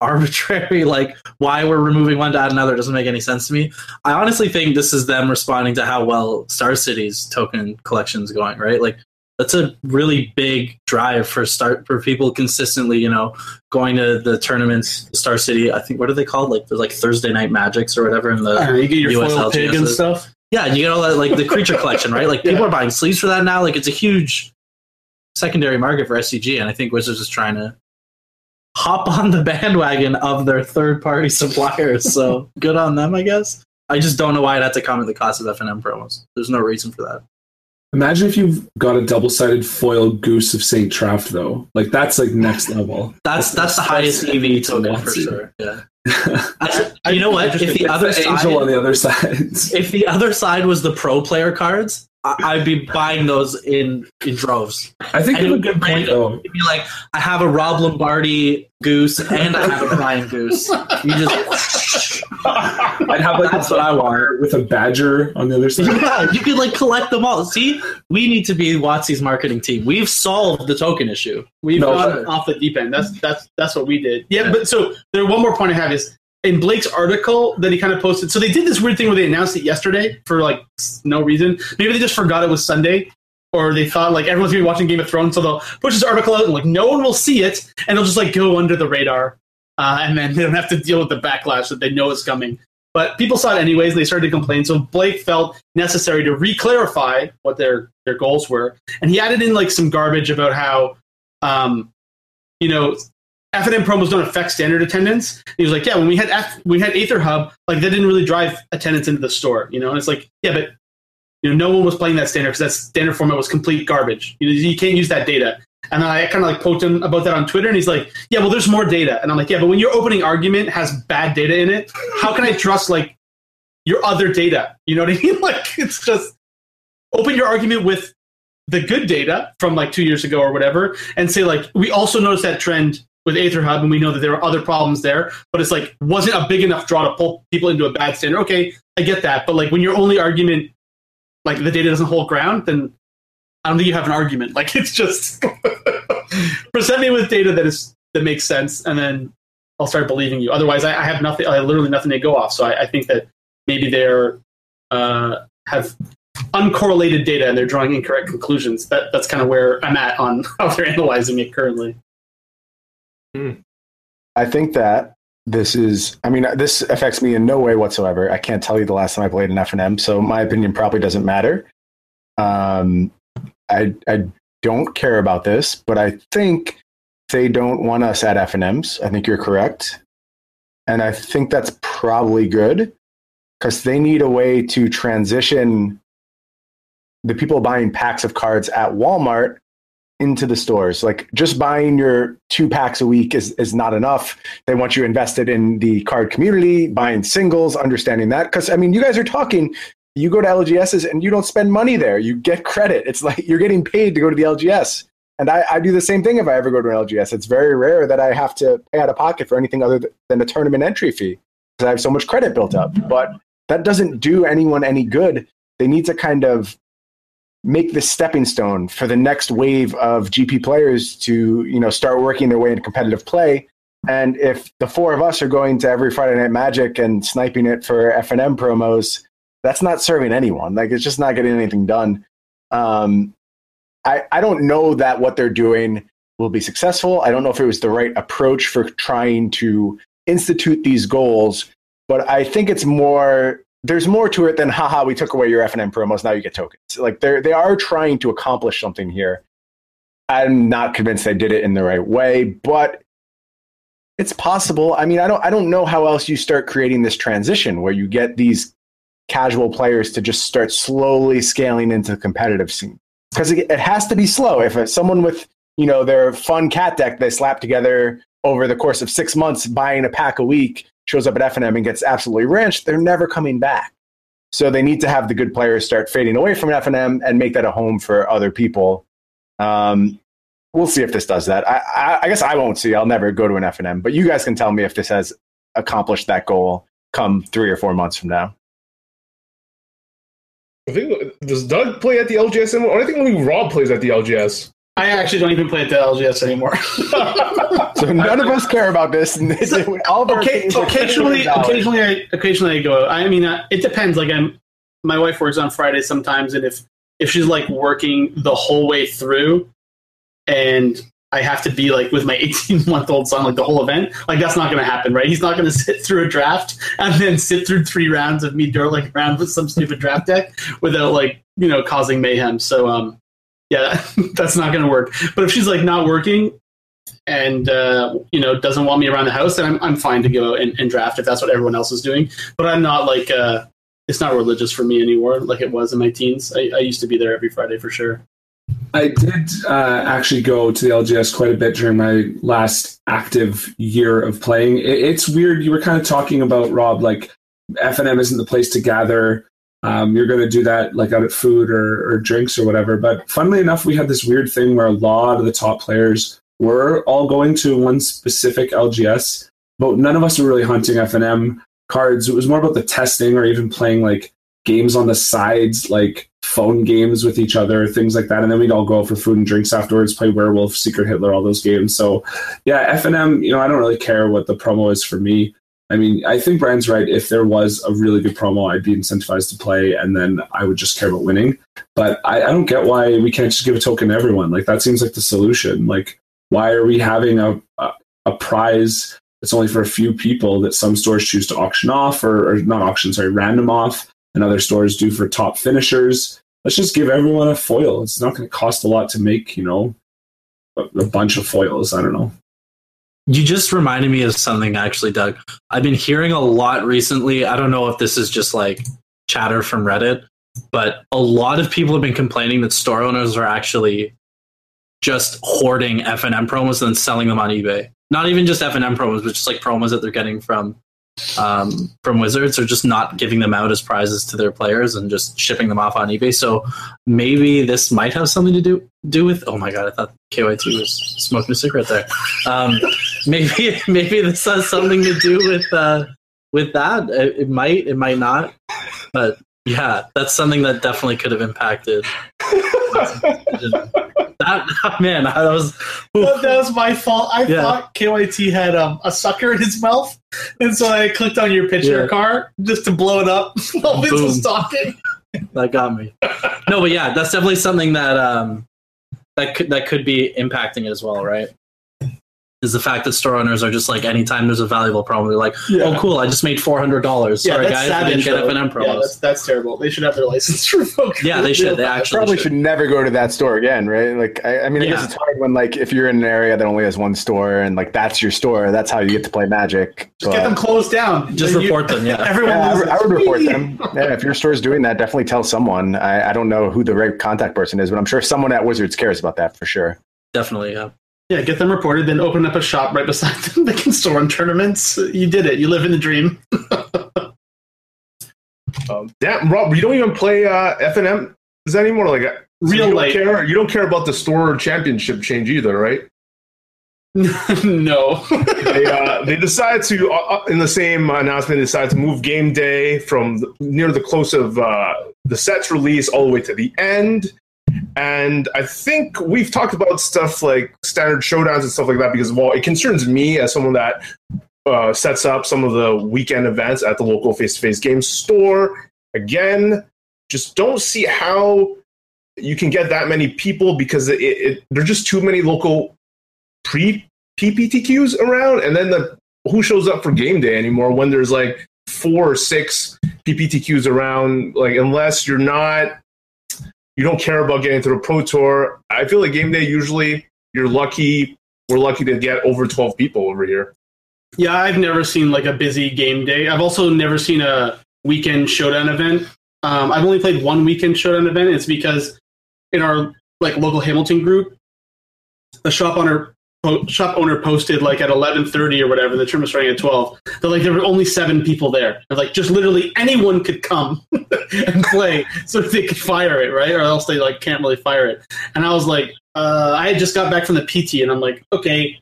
arbitrary, like, why we're removing one to add another doesn't make any sense to me. I honestly think this is them responding to how well Star City's token collection's going, right? Like, that's a really big drive for people consistently, you know, going to the tournaments. Star City, I think, what are they called? Like, there's like Thursday Night Magics or whatever in the you get your USL pig and stuff. Yeah, you get all that, like the creature collection, right? Like people are buying sleeves for that now. Like it's a huge secondary market for SCG, and I think Wizards is trying to hop on the bandwagon of their third-party suppliers. So good on them, I guess. I just don't know why it had to come at the cost of FNM promos. There's no reason for that. Imagine if you've got a double-sided foil Goose of St. Traft, though. Like, that's, like, next level. That's the highest EV token, for sure. Yeah. You know what? If the other side... Angel on the other side. If the other side was the pro player cards, I'd be buying those in droves. I think you have a good point, though. It'd be like, I have a Rob Lombardi Goose, and I have a Brian Goose. You just... I'd have like that's what I want with a badger on the other side. Yeah, you could like collect them all. See, we need to be WotC's marketing team. We've solved the token issue. We've gone off the deep end. That's what we did. Yeah, but so there. One more point I have is in Blake's article that he kind of posted. So they did this weird thing where they announced it yesterday for like no reason. Maybe they just forgot it was Sunday, or they thought like everyone's gonna be watching Game of Thrones, so they'll push this article out and like no one will see it, and it'll just like go under the radar. And then they don't have to deal with the backlash that they know is coming. But people saw it anyways, and they started to complain. So Blake felt necessary to re-clarify what their goals were. And he added in like some garbage about how, you know, FNM promos don't affect standard attendance. And he was like, yeah, when we had Aether Hub, like that didn't really drive attendance into the store, you know? And it's like, yeah, but you know, no one was playing that standard because that standard format was complete garbage. You know, you can't use that data. And I kind of like poked him about that on Twitter, and he's like, yeah, well, there's more data. And I'm like, yeah, but when your opening argument has bad data in it, how can I trust like your other data? You know what I mean? Like, it's just open your argument with the good data from like 2 years ago or whatever, and say like, we also noticed that trend with Aether Hub, and we know that there were other problems there, but it's like, wasn't a big enough draw to pull people into a bad standard. Okay, I get that. But like when your only argument, like the data doesn't hold ground, then I don't think you have an argument. Like, it's just present me with data that makes sense, and then I'll start believing you. Otherwise, I have nothing. I literally nothing to go off. So I think that maybe they're have uncorrelated data and they're drawing incorrect conclusions. That's kind of where I'm at on how they're analyzing it currently. I think that this is. I mean, this affects me in no way whatsoever. I can't tell you the last time I played an FNM, so my opinion probably doesn't matter. I don't care about this, but I think they don't want us at FNMs. I think you're correct. And I think that's probably good. because they need a way to transition the people buying packs of cards at Walmart into the stores. Like, just buying your 2 packs a week is not enough. They want you invested in the card community, buying singles, understanding that. Because, I mean, you guys are talking, you go to LGSs and you don't spend money there. You get credit. It's like you're getting paid to go to the LGS. And I do the same thing if I ever go to an LGS. It's very rare that I have to pay out of pocket for anything other than a tournament entry fee, because I have so much credit built up. But that doesn't do anyone any good. They need to kind of make the stepping stone for the next wave of GP players to, you know, start working their way into competitive play. And if the 4 of us are going to every Friday Night Magic and sniping it for F&M promos, that's not serving anyone. Like, it's just not getting anything done. I don't know that what they're doing will be successful. I don't know if it was the right approach for trying to institute these goals, but I think it's more, there's more to it than, haha, we took away your F&M promos, now you get tokens. Like, they are trying to accomplish something here. I'm not convinced they did it in the right way, but it's possible. I mean, I don't know how else you start creating this transition where you get these casual players to just start slowly scaling into the competitive scene. Because it has to be slow. If someone with, you know, their fun cat deck they slap together over the course of 6 months, buying a pack a week, shows up at F&M and gets absolutely ranched, they're never coming back. So they need to have the good players start fading away from F&M and make that a home for other people. We'll see if this does that. I guess I won't see. I'll never go to an F&M, but you guys can tell me if this has accomplished that goal come 3 or 4 months from now. I think, does Doug play at the LGS anymore? I think only Rob plays at the LGS. I actually don't even play at the LGS anymore. So none of us care about this. Occasionally I go. I mean, it depends. Like, my wife works on Fridays sometimes, and if she's like working the whole way through, and I have to be like with my 18-month-old son, like the whole event, like that's not going to happen, right? He's not going to sit through a draft and then sit through 3 rounds of me dirtling around with some stupid draft deck without, like, you know, causing mayhem. So, yeah, that's not going to work. But if she's like not working and, you know, doesn't want me around the house, then I'm fine to go and draft if that's what everyone else is doing. But I'm not like, it's not religious for me anymore like it was in my teens. I used to be there every Friday for sure. I did actually go to the LGS quite a bit during my last active year of playing. It's weird. You were kind of talking about, Rob, like F&M isn't the place to gather. You're going to do that like out at food or drinks or whatever. But funnily enough, we had this weird thing where a lot of the top players were all going to one specific LGS, but none of us were really hunting F&M cards. It was more about the testing or even playing like games on the sides, like phone games with each other, things like that. And then we'd all go out for food and drinks afterwards, play Werewolf, Secret Hitler, all those games. So yeah, F&M, you know, I don't really care what the promo is for me. I mean, I think Brian's right. If there was a really good promo, I'd be incentivized to play, and then I would just care about winning. But I don't get why we can't just give a token to everyone. Like, that seems like the solution. Like, why are we having a prize that's only for a few people that some stores choose to auction off, or not auction, sorry, random off, and other stores do for top finishers? Let's just give everyone a foil. It's not going to cost a lot to make, you know, a bunch of foils. I don't know. You just reminded me of something, actually, Doug. I've been hearing a lot recently. I don't know if this is just like chatter from Reddit, but a lot of people have been complaining that store owners are actually just hoarding F&M promos and then selling them on eBay. Not even just F&M promos, but just like promos that they're getting from Wizards, or just not giving them out as prizes to their players and just shipping them off on eBay. So maybe this might have something to do with, oh my god, I thought KYT was smoking a cigarette there. Maybe this has something to do with that. It might not, but yeah, that's something that definitely could have impacted. That man, I was. Well, that was my fault. I thought KYT had a sucker in his mouth, and so I clicked on your picture car just to blow it up while Vince was talking. That got me. No, but yeah, that's definitely something that that could be impacting it as well, right? is the fact that store owners are just like, anytime there's a valuable problem, they're like, oh, cool, I just made $400. Sorry, guys, I didn't get F&M promos. Yeah, that's terrible. They should have their license revoked. Yeah, they should. They actually probably should never go to that store again, right? Like, I mean, I guess it's hard when, like, if you're in an area that only has one store and, like, that's your store, that's how you get to play Magic. Just get them closed down. Just report them, Everyone I would report them. Yeah, if your store's doing that, definitely tell someone. I don't know who the right contact person is, but I'm sure someone at Wizards cares about that for sure. Definitely, yeah. Yeah, get them reported, then open up a shop right beside them. They can store in tournaments. You did it. You live in the dream. Rob, you don't even play F&M anymore? Like, you don't care about the store championship change either, right? No. They decided to, in the same announcement, they decided to move game day from near the close of the set's release all the way to the end. And I think we've talked about stuff like standard showdowns and stuff like that because, well, it concerns me as someone that sets up some of the weekend events at the local face-to-face game store. Again, just don't see how you can get that many people because there are just too many local pre-PPTQs around. And then who shows up for game day anymore when there's like 4 or 6 PPTQs around? Like, unless you're not... You don't care about getting through a Pro Tour. I feel like game day, usually you're lucky. We're lucky to get over 12 people over here. Yeah, I've never seen like a busy game day. I've also never seen a weekend showdown event. I've only played one weekend showdown event. It's because in our like local Hamilton group, the shop owner posted like at 11:30 or whatever. The tournament starting at 12. They're like, there were only 7 people there. They're like, just literally anyone could come and play, so they could fire it, right? Or else they like can't really fire it. And I was like, I had just got back from the PT, and I'm like, okay,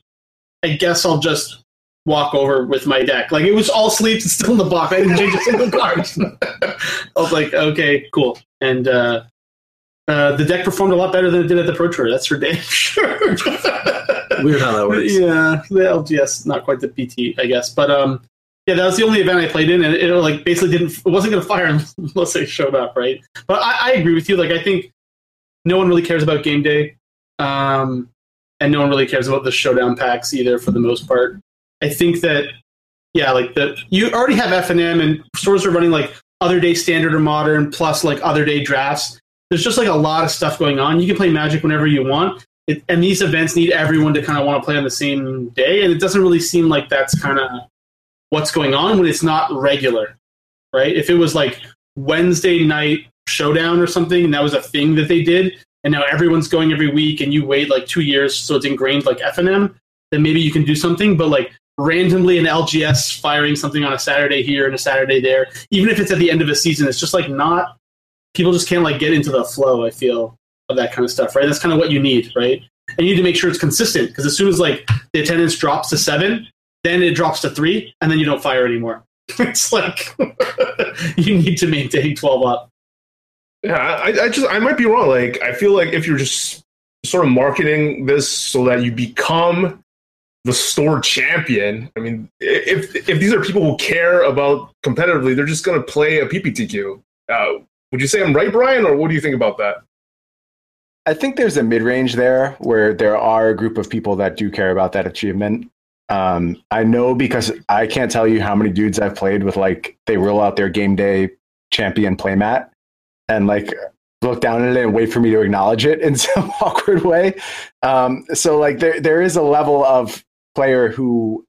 I guess I'll just walk over with my deck. Like, it was all sleeps and still in the box. I didn't change a single card. I was like, okay, cool. And the deck performed a lot better than it did at the Pro Tour. That's for damn sure. Weird how that works. Yeah, the LGS, not quite the PT, I guess. But yeah, that was the only event I played in, and it like basically it wasn't going to fire unless I showed up, right? But I agree with you. Like, I think no one really cares about game day, and no one really cares about the showdown packs either for the most part. I think that you already have F&M, and stores are running like other day standard or modern plus like other day drafts. There's just like a lot of stuff going on. You can play Magic whenever you want. And these events need everyone to kind of want to play on the same day, and it doesn't really seem like that's kind of what's going on when it's not regular, right? If it was like Wednesday night showdown or something, and that was a thing that they did, and now everyone's going every week, and you wait like 2 years so it's ingrained like F&M, then maybe you can do something. But like randomly an LGS firing something on a Saturday here and a Saturday there, even if it's at the end of a season, it's just like not – people just can't like get into the flow, I feel. Of that kind of stuff, right? That's kind of what you need, right? And you need to make sure it's consistent, because as soon as like the attendance drops to 7, then it drops to 3, and then you don't fire anymore. It's like you need to maintain 12 up. Yeah, I might be wrong. Like, I feel like if you're just sort of marketing this so that you become the store champion, I mean, if these are people who care about competitively, they're just going to play a PPTQ. Would you say I'm right, Brian, or what do you think about that? I think there's a mid-range there where there are a group of people that do care about that achievement. I know because I can't tell you how many dudes I've played with, like, they roll out their game day champion playmat and, like, look down at it and wait for me to acknowledge it in some awkward way. So, like, there is a level of player who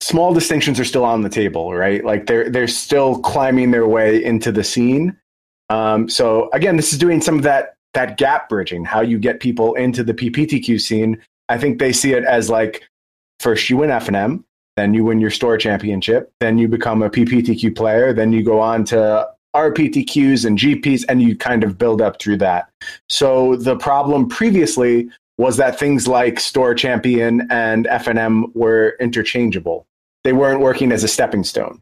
small distinctions are still on the table, right? Like, they're still climbing their way into the scene. So, again, this is doing some of that gap bridging, how you get people into the PPTQ scene. I think they see it as like, first you win F&M, then you win your store championship, then you become a PPTQ player, then you go on to RPTQs and GPs, and you kind of build up through that. So the problem previously was that things like store champion and F&M were interchangeable. They weren't working as a stepping stone.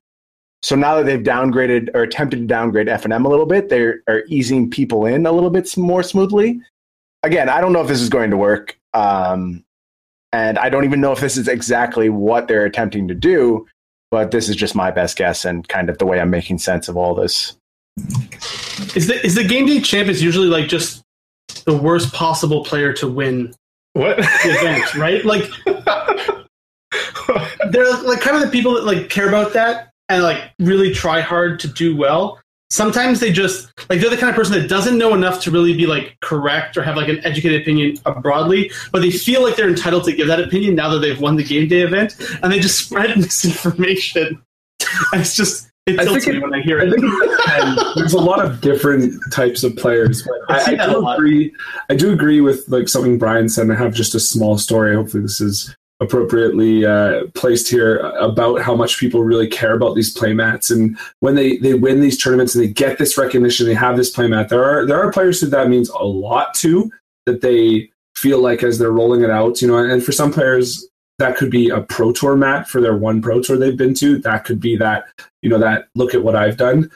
So now that they've downgraded or attempted to downgrade F&M a little bit, they are easing people in a little bit more smoothly. Again, I don't know if this is going to work. And I don't even know if this is exactly what they're attempting to do, but this is just my best guess and kind of the way I'm making sense of all this. Is the game day champ is usually like just the worst possible player to win the event, right? Like They're like kind of the people that like care about that and like really try hard to do well. Sometimes they just like they're the kind of person that doesn't know enough to really be like correct or have like an educated opinion broadly, but they feel like they're entitled to give that opinion now that they've won the game day event, and they just spread misinformation. It's just it tilts me when I hear it. There's a lot of different types of players. But I do agree with like something Brian said, and I have just a small story. Hopefully this is appropriately placed here about how much people really care about these playmats, and when they win these tournaments and they get this recognition, they have this playmat. There are players who that means a lot to, that they feel like as they're rolling it out, you know. And for some players, that could be a Pro Tour mat for their one Pro Tour they've been to. That could be that, you know, that look at what I've done.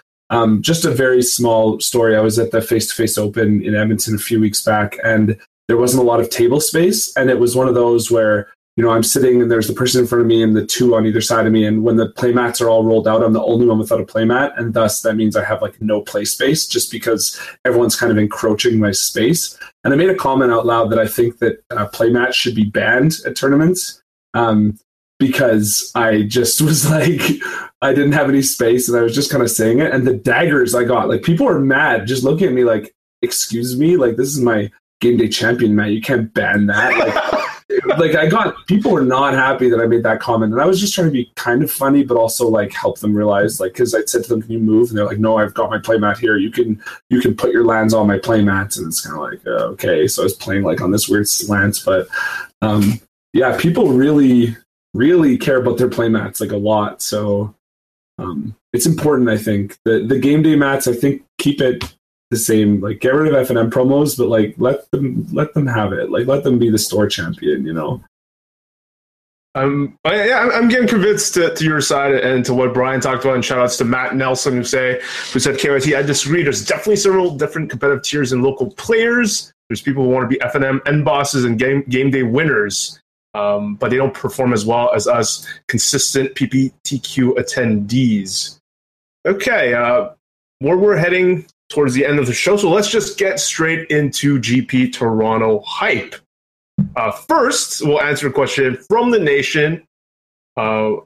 Just a very small story. I was at the Face to Face Open in Edmonton a few weeks back, and there wasn't a lot of table space, and it was one of those where, you know, I'm sitting and there's the person in front of me and the two on either side of me. And when the playmats are all rolled out, I'm the only one without a playmat. And thus that means I have like no play space just because everyone's kind of encroaching my space. And I made a comment out loud that I think that playmats should be banned at tournaments because I just was like, I didn't have any space and I was just kind of saying it. And the daggers I got, like people are mad just looking at me like, excuse me, like this is my game day champion, Matt. You can't ban that. Like, like I got, people were not happy that I made that comment, and I was just trying to be kind of funny, but also like help them realize, like, because I said to them, "Can you move?" And they're like, "No, I've got my playmat here. You can put your lands on my playmats," and it's kind of like, okay. So I was playing like on this weird slant, but yeah, people really, really care about their playmats like a lot. So it's important, I think. The game day mats, I think, keep it the same, like get rid of F&M promos, but like let them have it, like let them be the store champion, you know. I'm getting convinced to your side and to what Brian talked about, and shout outs to Matt Nelson who said KYT, I disagree. There's definitely several different competitive tiers in local players. There's people who want to be F&M end bosses and game day winners, but they don't perform as well as us consistent PPTQ attendees. Okay, where we're heading towards the end of the show, so let's just get straight into GP Toronto hype. First, we'll answer a question from the nation. And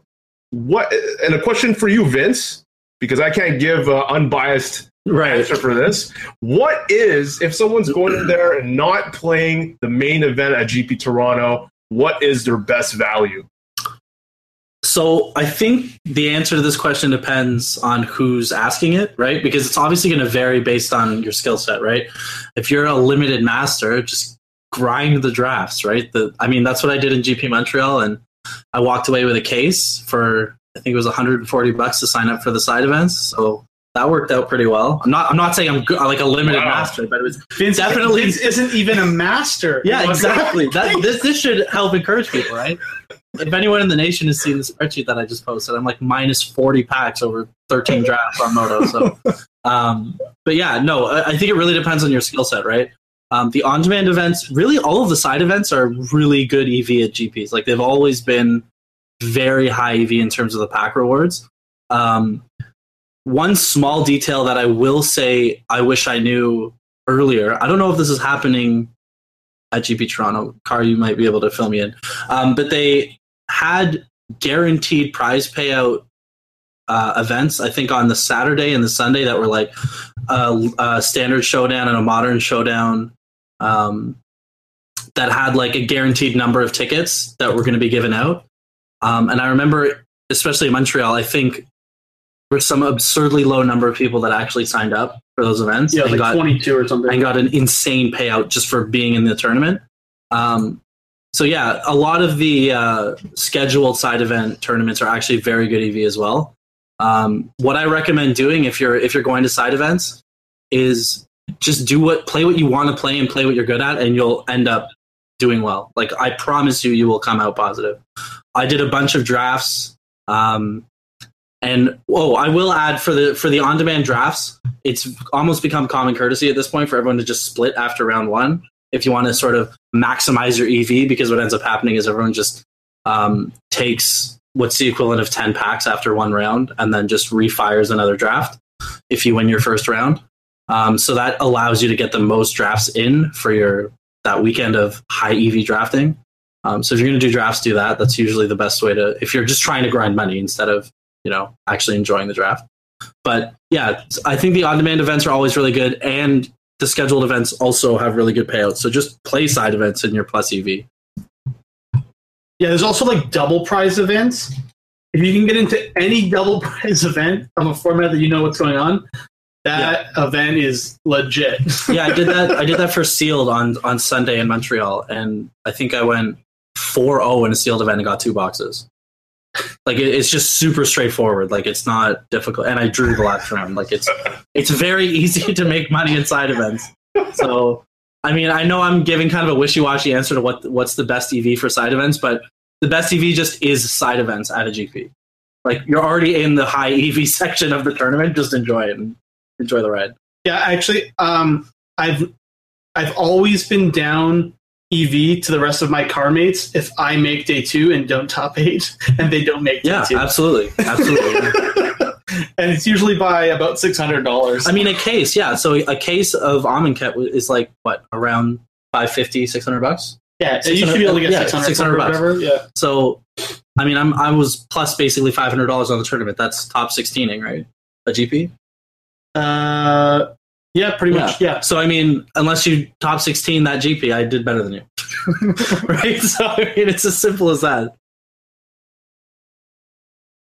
a question for you, Vince, because I can't give an unbiased answer for this. What is, if someone's going in there and not playing the main event at GP Toronto, what is their best value? So I think the answer to this question depends on who's asking it, right? Because it's obviously going to vary based on your skill set, right? If you're a limited master, just grind the drafts, right? That's what I did in GP Montreal, and I walked away with a case for, I think it was $140 to sign up for the side events. So that worked out pretty well. I'm not saying I'm like a limited master, but it was definitely Vince isn't even a master. Yeah, exactly. This should help encourage people, right? If anyone in the nation has seen the spreadsheet that I just posted, I'm like minus 40 packs over 13 drafts on Moto. So, but yeah, no, I think it really depends on your skill set, right? The on-demand events, really all of the side events are really good EV at GPs. Like they've always been very high EV in terms of the pack rewards. One small detail that I will say I wish I knew earlier, I don't know if this is happening at GP Toronto. Car, you might be able to fill me in. But they had guaranteed prize payout events, I think, on the Saturday and the Sunday that were like a standard showdown and a modern showdown that had like a guaranteed number of tickets that were going to be given out. And I remember, especially in Montreal, I think there were some absurdly low number of people that actually signed up for those events. Yeah, like 22 or something. And got an insane payout just for being in the tournament. So yeah, a lot of the scheduled side event tournaments are actually very good EV as well. What I recommend doing if you're going to side events is just play what you want to play and play what you're good at, and you'll end up doing well. Like I promise you will come out positive. I did a bunch of drafts, and I will add for the on-demand drafts, it's almost become common courtesy at this point for everyone to just split after round one, if you want to sort of maximize your EV, because what ends up happening is everyone just takes what's the equivalent of 10 packs after one round and then just refires another draft if you win your first round. So that allows you to get the most drafts in for that weekend of high EV drafting. So if you're going to do drafts, do that. That's usually the best way to, if you're just trying to grind money instead of, you know, actually enjoying the draft. But yeah, I think the on-demand events are always really good, and the scheduled events also have really good payouts. So just play side events in your plus EV. Yeah, there's also like double prize events. If you can get into any double prize event on a format that you know what's going on, that event is legit. Yeah, I did that. I did that for Sealed on Sunday in Montreal, and I think I went 4-0 in a Sealed event and got 2 boxes. Like it's just super straightforward. Like it's not difficult, and I drew the last round. Like it's very easy to make money inside events. So I mean, I know I'm giving kind of a wishy-washy answer to what's the best EV for side events, but the best EV just is side events at a GP. Like you're already in the high EV section of the tournament. Just enjoy it and enjoy the ride. Yeah, actually, I've always been down EV to the rest of my car mates if I make day 2 and don't top 8, and they don't make day 2. Yeah, absolutely. And it's usually by about $600. I mean, a case, yeah. So a case of Amonkhet is like, what, around $550, $600? Yeah, so you should be able to get $600 or whatever. Yeah. So, I mean, I was plus basically $500 on the tournament. That's top 16ing, right? A GP? Yeah, pretty much. Yeah. So I mean, unless you top 16 that GP, I did better than you, right? So I mean, it's as simple as that.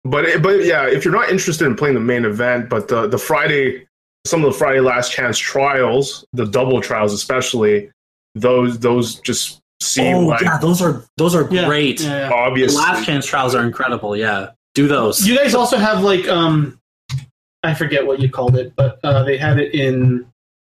But yeah, if you're not interested in playing the main event, but the Friday, some of the Friday last chance trials, the double trials especially, those just seem like those are great. Yeah. Obviously, the last chance trials are incredible. Yeah, do those. You guys also have like I forget what you called it, but they had it in,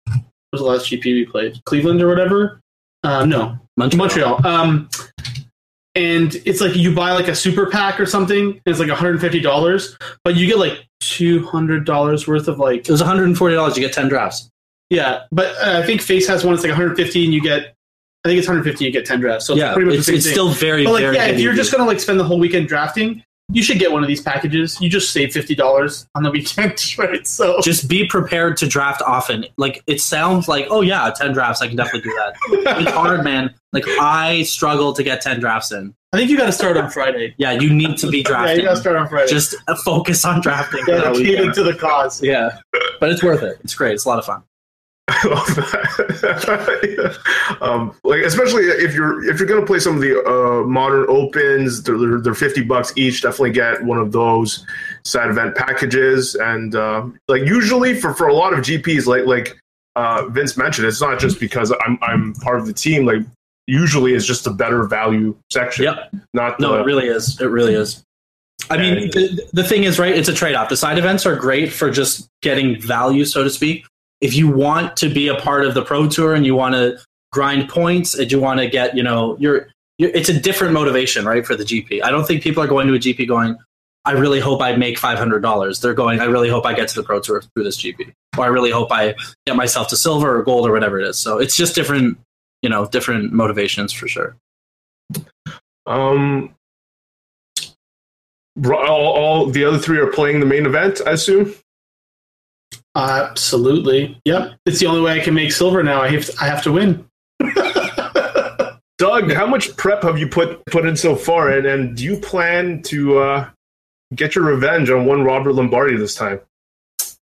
what was the last GP we played? Cleveland or whatever? No, Montreal. And it's like you buy like a super pack or something, and it's like $150, but you get like $200 worth of like... It was $140, you get 10 drafts. Yeah, but I think Face has one, it's like $150, and you get... I think it's $150, you get 10 drafts. So yeah, it's pretty much the same thing. It's still very, but like, very... Yeah, if you're just going to like spend the whole weekend drafting... You should get one of these packages. You just save $50 on the weekend, right? So just be prepared to draft often. Like it sounds like, oh yeah, 10 drafts. I can definitely do that. It's hard, man. Like I struggle to get 10 drafts in. I think you got to start on Friday. Yeah, you need to be drafting. Yeah, you got to start on Friday. Just focus on drafting. Dedicated to the cause. Yeah, but it's worth it. It's great. It's a lot of fun. I love that. Yeah. Like especially if you're gonna play some of the modern opens, they're $50 each. Definitely get one of those side event packages, and like usually for a lot of GPs, like Vince mentioned, it's not just because I'm part of the team. Like usually, it's just the better value section. Yep. It really is. It really is. I mean, the thing is, right? It's a trade off. The side events are great for just getting value, so to speak. If you want to be a part of the Pro Tour and you want to grind points and you want to get, you know, it's a different motivation, right, for the GP. I don't think people are going to a GP going, I really hope I make $500. They're going, I really hope I get to the Pro Tour through this GP. Or I really hope I get myself to silver or gold or whatever it is. So it's just different, you know, different motivations for sure. All the other three are playing the main event, I assume? Absolutely. Yep. It's the only way I can make silver now. I have to win. Doug, how much prep have you put in so far? And do you plan to get your revenge on one Robert Lombardi this time?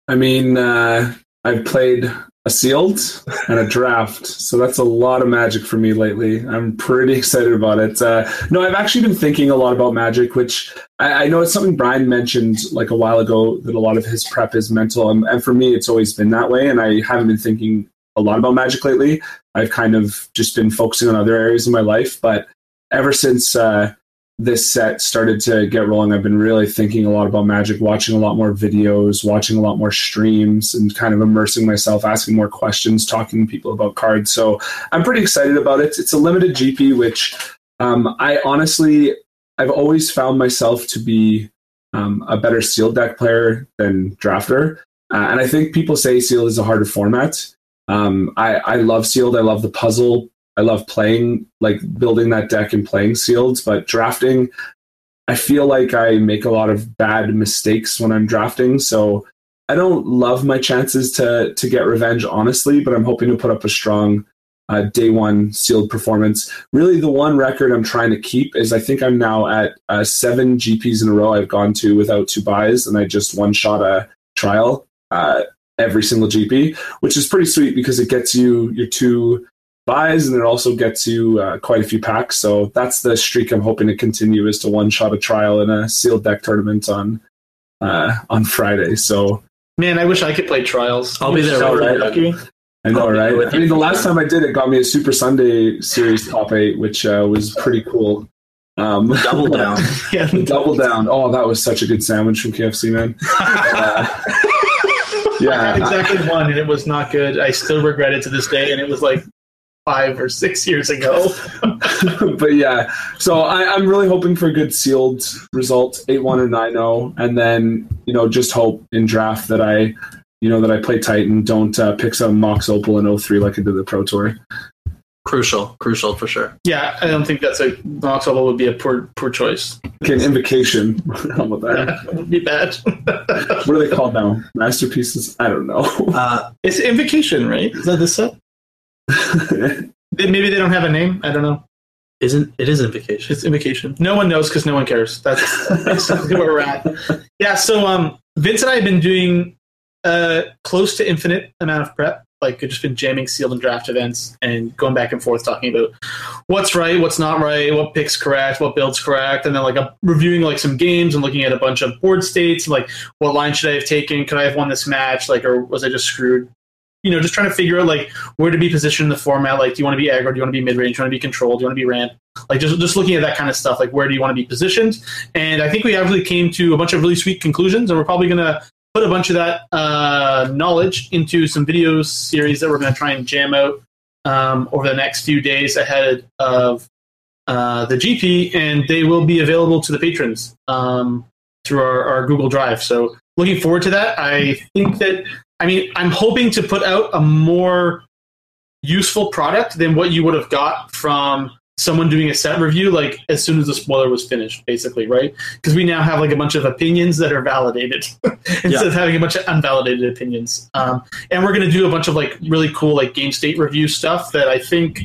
I mean, I've played a sealed and a draft, so that's a lot of Magic for me lately. I'm pretty excited about it. No, I've actually been thinking a lot about Magic, which I know it's something Brian mentioned like a while ago, that a lot of his prep is mental. And for me, it's always been that way, and I haven't been thinking a lot about Magic lately. I've kind of just been focusing on other areas of my life, but ever since this set started to get rolling, I've been really thinking a lot about Magic, watching a lot more videos, watching a lot more streams, and kind of immersing myself, asking more questions, talking to people about cards. So I'm pretty excited about it. It's a limited GP, which I've always found myself to be a better sealed deck player than drafter. And I think people say sealed is a harder format. I love sealed. I love the puzzle. I love playing, like building that deck and playing sealed, but drafting, I feel like I make a lot of bad mistakes when I'm drafting. So I don't love my chances to get revenge, honestly, but I'm hoping to put up a strong day one sealed performance. Really, the one record I'm trying to keep is I think I'm now at 7 GPs in a row I've gone to without 2 buys, and I just one-shot a trial every single GP, which is pretty sweet because it gets you your 2 buys, and it also gets you quite a few packs. So that's the streak I'm hoping to continue, is to one-shot a trial in a sealed deck tournament on Friday. So, man, I wish I could play trials. I'll be there. Right? I know, right? I mean, the last time I did it got me a Super Sunday Series top 8, which was pretty cool. Double down. Yeah, double down. Oh, that was such a good sandwich from KFC, man. Yeah, I had exactly one, and it was not good. I still regret it to this day, and it was like 5 or 6 years ago. But yeah, so I'm really hoping for a good sealed result, 8-1 or 9-0, and then, you know, just hope in draft that I play tight and don't pick some Mox Opal in 03 like I did the Pro Tour. Crucial for sure. Yeah, I don't think that's a Mox Opal would be a poor choice. Okay, an invocation. How about that? That would be bad. What are they called now? Masterpieces? I don't know. It's invocation, right? Is that this set? Maybe they don't have a name. I don't know. It is invocation. It's invocation. No one knows because no one cares. That's where we're at. Yeah. So Vince and I have been doing close to infinite amount of prep. Like, we've just been jamming sealed and draft events and going back and forth talking about what's right, what's not right, what picks correct, what builds correct, and then like reviewing like some games and looking at a bunch of board states. Like, what line should I have taken? Could I have won this match? Like, or was I just screwed? You know, just trying to figure out, like, where to be positioned in the format. Like, do you want to be aggro? Do you want to be mid-range? Do you want to be controlled? Do you want to be ramp? Like, just looking at that kind of stuff. Like, where do you want to be positioned? And I think we actually came to a bunch of really sweet conclusions, and we're probably going to put a bunch of that knowledge into some video series that we're going to try and jam out over the next few days ahead of the GP, and they will be available to the patrons through our Google Drive. So looking forward to that. I think that... I mean, I'm hoping to put out a more useful product than what you would have got from someone doing a set review, like, as soon as the spoiler was finished, basically, right? Because we now have, like, a bunch of opinions that are validated instead of having a bunch of unvalidated opinions. And we're going to do a bunch of, like, really cool, like, game state review stuff that I think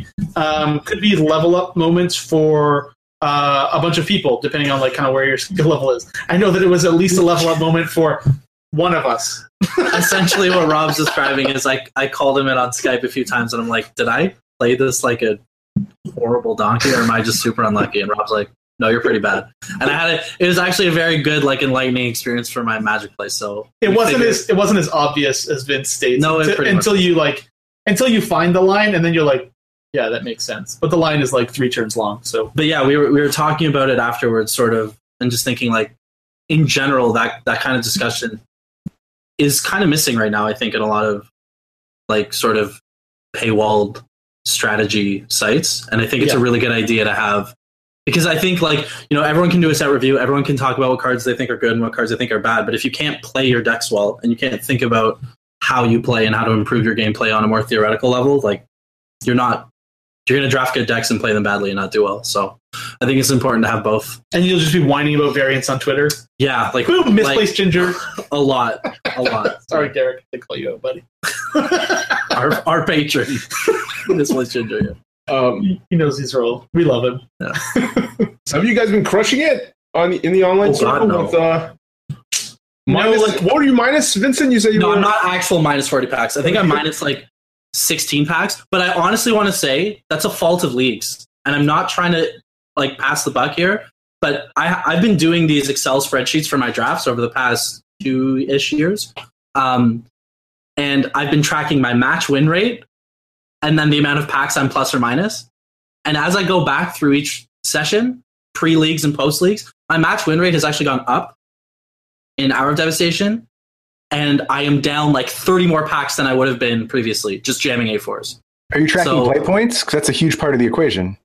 could be level-up moments for... a bunch of people, depending on, like, kind of where your skill level is. I know that it was at least a level-up moment for... one of us. Essentially what Rob's describing is I called him in on Skype a few times and I'm like, did I play this like a horrible donkey or am I just super unlucky? And Rob's like, no, you're pretty bad. And I had it was actually a very good, like, enlightening experience for my Magic play. So it wasn't as obvious as Vince states. No, until you find the line and then you're like, yeah, that makes sense. But the line is like 3 turns long. So but yeah, we were talking about it afterwards sort of and just thinking like in general that kind of discussion is kind of missing right now, I think, in a lot of like sort of paywalled strategy sites. And I think it's a really good idea to have, because I think, like, you know, everyone can do a set review. Everyone can talk about what cards they think are good and what cards they think are bad. But if you can't play your decks well and you can't think about how you play and how to improve your gameplay on a more theoretical level, like you're going to draft good decks and play them badly and not do well. So I think it's important to have both. And you'll just be whining about variants on Twitter. Yeah. Like, boom, misplaced like, Ginger. A lot. Sorry, Derek. They call you out, buddy. our patron. Misplaced Ginger. Yeah. He knows his role. We love him. Yeah. So have you guys been crushing it in the online circle? No. What were you minus, Vincent? You said you were... No, I'm not actual minus 40 packs. I think I'm minus like 16 packs, but I honestly want to say that's a fault of leagues, and I'm not trying to like pass the buck here, but I've been doing these Excel spreadsheets for my drafts over the past 2-ish years, and I've been tracking my match win rate and then the amount of packs I'm plus or minus, and as I go back through each session, pre-leagues and post-leagues, my match win rate has actually gone up in Hour of Devastation. And I am down like 30 more packs than I would have been previously, just jamming A4s. Are you tracking play points? Because that's a huge part of the equation.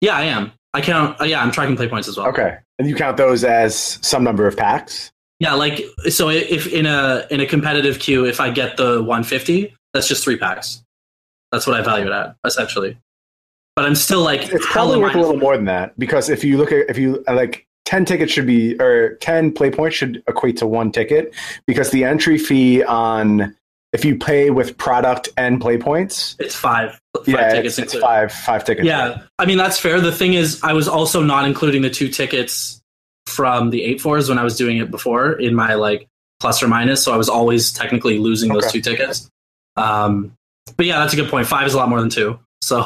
Yeah, I am. I'm tracking play points as well. Okay. And you count those as some number of packs? Yeah, like, so if in a competitive queue, if I get the 150, that's just 3 packs. That's what I value it at, essentially. But I'm still like... It's probably worth a little more than that, because if you look at... 10 play points should equate to 1 ticket, because the entry fee on if you pay with product and play points, it's five tickets. Yeah, I mean, that's fair. The thing is, I was also not including the 2 tickets from the 8-4s when I was doing it before in my like plus or minus. So I was always technically losing those 2 tickets. But yeah, that's a good point. 5 is a lot more than 2. So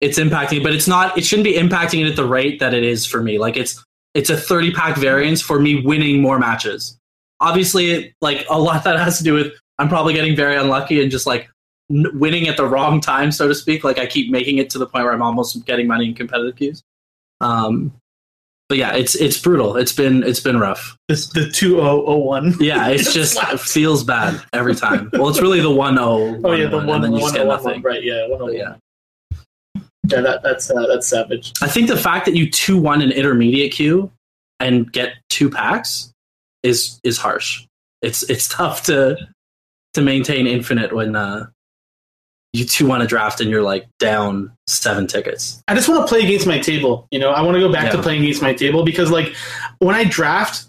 it's impacting, but it's not, it shouldn't be impacting it at the rate that it is for me. Like it's a 30 pack variance for me winning more matches. Obviously, like a lot of that has to do with, I'm probably getting very unlucky and just like winning at the wrong time, so to speak. Like I keep making it to the point where I'm almost getting money in competitive queues. But yeah, it's brutal. It's been rough. It's the 2001. Yeah, it's just it feels bad every time. Well, it's really the 10. Oh yeah, the 101. Right, yeah, 101. Yeah, that's savage. I think the fact that you 2-1 an intermediate queue and get 2 packs is harsh. It's tough to maintain infinite when you 2-1 a draft and you're like down 7 tickets. I just want to play against my table. You know, I want to go back to playing against my table because like when I draft,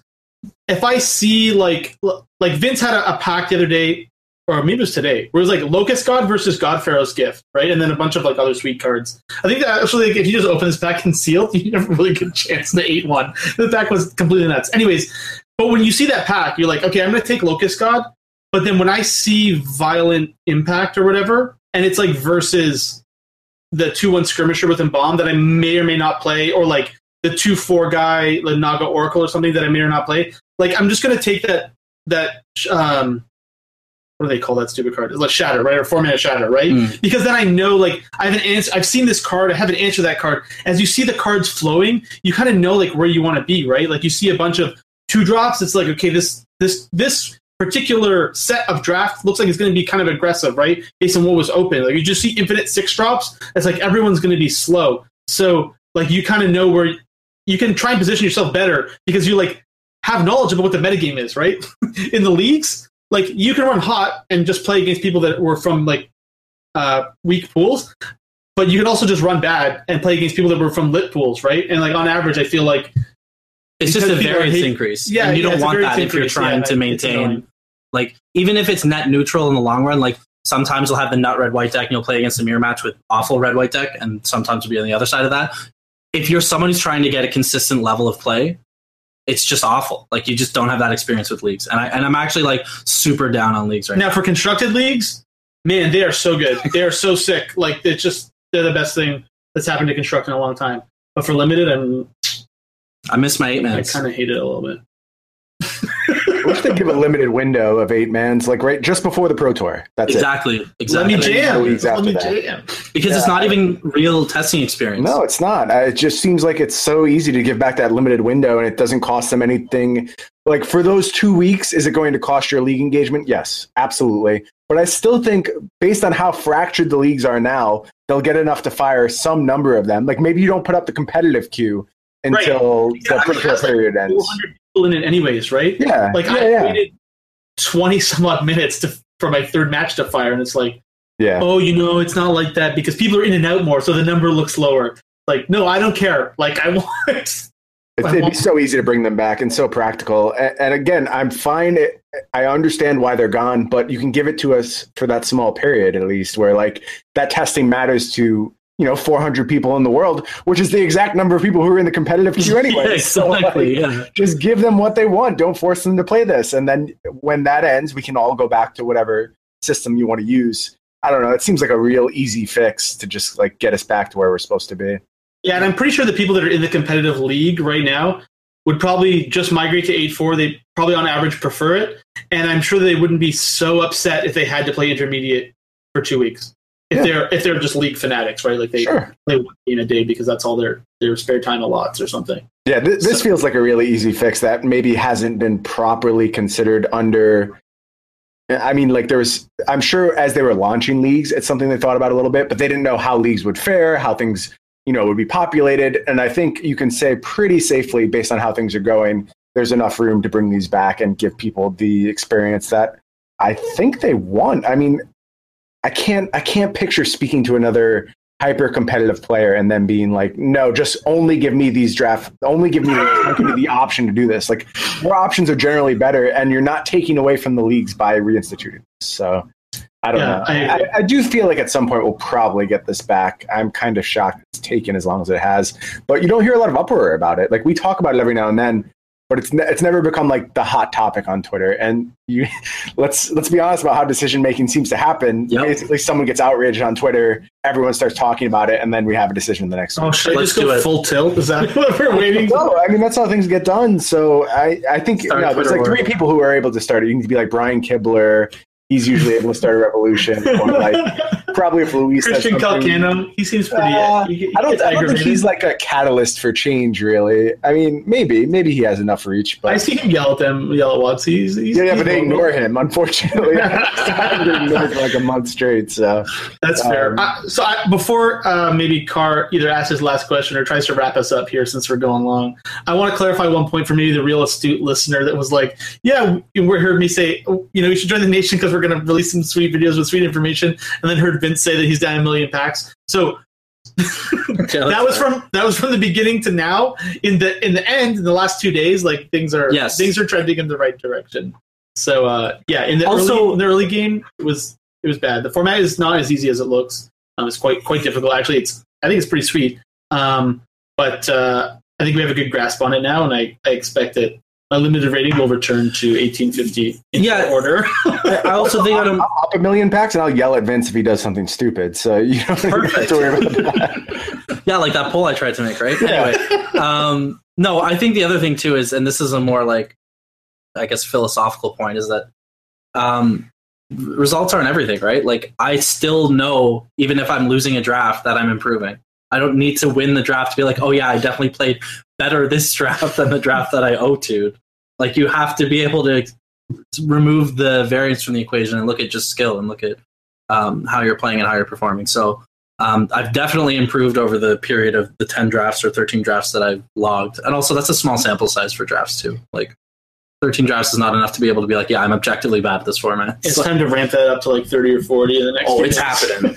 if I see like Vince had a pack the other day, or maybe it was today, where it was like Locust God versus God Pharaoh's Gift, right? And then a bunch of like other sweet cards. I think that actually, like, if you just open this pack and seal, you have a really good chance to 8-1. The pack was completely nuts. Anyways, but when you see that pack, you're like, okay, I'm going to take Locust God. But then when I see Violent Impact or whatever, and it's like versus the 2-1 skirmisher with Embalm that I may or may not play, or like the 2-4 guy, like Naga Oracle or something that I may or not play. Like I'm just gonna take that what do they call that stupid card? It's like Shatter, right? Or 4-mana Shatter, right? Mm. Because then I know like I have an answer. I've seen this card. I have an answer to that card. As you see the cards flowing, you kind of know like where you want to be, right? Like you see a bunch of 2-drops. It's like okay, this particular set of draft looks like it's going to be kind of aggressive, right? Based on what was open. Like you just see infinite 6-drops. It's like everyone's going to be slow. So like you kind of know where you can try and position yourself better because you like have knowledge about what the metagame is, right? In the leagues, like you can run hot and just play against people that were from like weak pools, but you can also just run bad and play against people that were from lit pools, right? And like on average, I feel like it's just a variance increase. Yeah, and you don't want that if you're trying to maintain. Like, even if it's net neutral in the long run, like, sometimes you'll have the nut red-white deck and you'll play against a mirror match with awful red-white deck, and sometimes you'll be on the other side of that. If you're someone who's trying to get a consistent level of play, it's just awful. Like, you just don't have that experience with leagues. And I'm actually, like, super down on leagues right now. Now, for constructed leagues, man, they are so good. They are so sick. Like, it's just, they're the best thing that's happened to construct in a long time. But for limited, I miss my 8-mans. I kind of hate it a little bit. I wish they'd give a limited window of 8-mans, like right just before the Pro Tour. That's exactly. Let me jam. Because it's not even real testing experience. No, it's not. It just seems like it's so easy to give back that limited window, and it doesn't cost them anything. Like for those 2 weeks, is it going to cost your league engagement? Yes, absolutely. But I still think, based on how fractured the leagues are now, they'll get enough to fire some number of them. Like maybe you don't put up the competitive queue until the Pro Tour period ends. 200 people in it anyways, right? Yeah. Like, I waited 20-some-odd minutes for my third match to fire, and it's like, oh, you know, it's not like that because people are in and out more, so the number looks lower. Like, no, I don't care. Like, I want... It'd be so easy to bring them back and so practical. And again, I'm fine. I understand why they're gone, but you can give it to us for that small period, at least, where, like, that testing matters to... 400 people in the world, which is the exact number of people who are in the competitive queue anyway. Just give them what they want. Don't force them to play this. And then when that ends, we can all go back to whatever system you want to use. I don't know. It seems like a real easy fix to just like get us back to where we're supposed to be. Yeah. And I'm pretty sure the people that are in the competitive league right now would probably just migrate to 8-4. They probably on average prefer it. And I'm sure they wouldn't be so upset if they had to play intermediate for 2 weeks. If they're just league fanatics, right? Like they play one game a day because that's all their spare time allots or something. Yeah, this feels like a really easy fix that maybe hasn't been properly considered under. I mean, like I'm sure as they were launching leagues, it's something they thought about a little bit, but they didn't know how leagues would fare, how things would be populated, and I think you can say pretty safely based on how things are going, there's enough room to bring these back and give people the experience that I think they want. I mean. I can't picture speaking to another hyper competitive player and then being like, no, just only give me these draft, only give me the option to do this. Like, more options are generally better, and you're not taking away from the leagues by reinstituting. So I don't know. I do feel like at some point we'll probably get this back. I'm kind of shocked it's taken as long as it has, but you don't hear a lot of uproar about it. Like, we talk about it every now and then, but it's never become like the hot topic on Twitter. And you, let's be honest about how decision making seems to happen. Yep. Basically, someone gets outraged on Twitter, everyone starts talking about it, and then we have a decision the next week. Oh, should I just go full tilt? Is that what we're waiting for? No, I mean, that's how things get done. So I think there's like three people who are able to start it. You can be like Brian Kibler. He's usually able to start a revolution. Or like, probably if Luis Christian Calcano, he seems pretty. I don't think he's like a catalyst for change, really. I mean, maybe he has enough reach. But I see him yell at Watts. He's but they ignore him, unfortunately. I've been ignored for like a month straight. So that's fair. So before maybe Carr either asks his last question or tries to wrap us up here, since we're going long, I want to clarify one point for maybe the real astute listener that was like, "Yeah, we heard me say, you should join the nation because we're." Going to release some sweet videos with sweet information," and then heard Vince say that he's down 1 million packs. So that was from the beginning to now. In the end, in the last 2 days, like things are trending in the right direction. So in the early game, it was bad. The format is not as easy as it looks. It's quite difficult. Actually, I think it's pretty sweet. But I think we have a good grasp on it now, and I expect that a limited rating will return to 1850 in order. I also think I'll up 1 million packs, and I'll yell at Vince if he does something stupid. So you don't have to worry about that. Yeah, like that poll I tried to make, right? Yeah. Anyway, no, I think the other thing too is, and this is a more like, I guess, philosophical point, is that results aren't everything, right? Like, I still know, even if I'm losing a draft, that I'm improving. I don't need to win the draft to be like, oh yeah, I definitely played better this draft than the draft that I OTU'd. Like, you have to be able to remove the variance from the equation and look at just skill and look at how you're playing and how you're performing. So I've definitely improved over the period of the 10 drafts or 13 drafts that I've logged. And also, that's a small sample size for drafts too. Like, 13 drafts is not enough to be able to be like, yeah, I'm objectively bad at this format. It's time to ramp that up to like 30 or 40 in the next few days. It's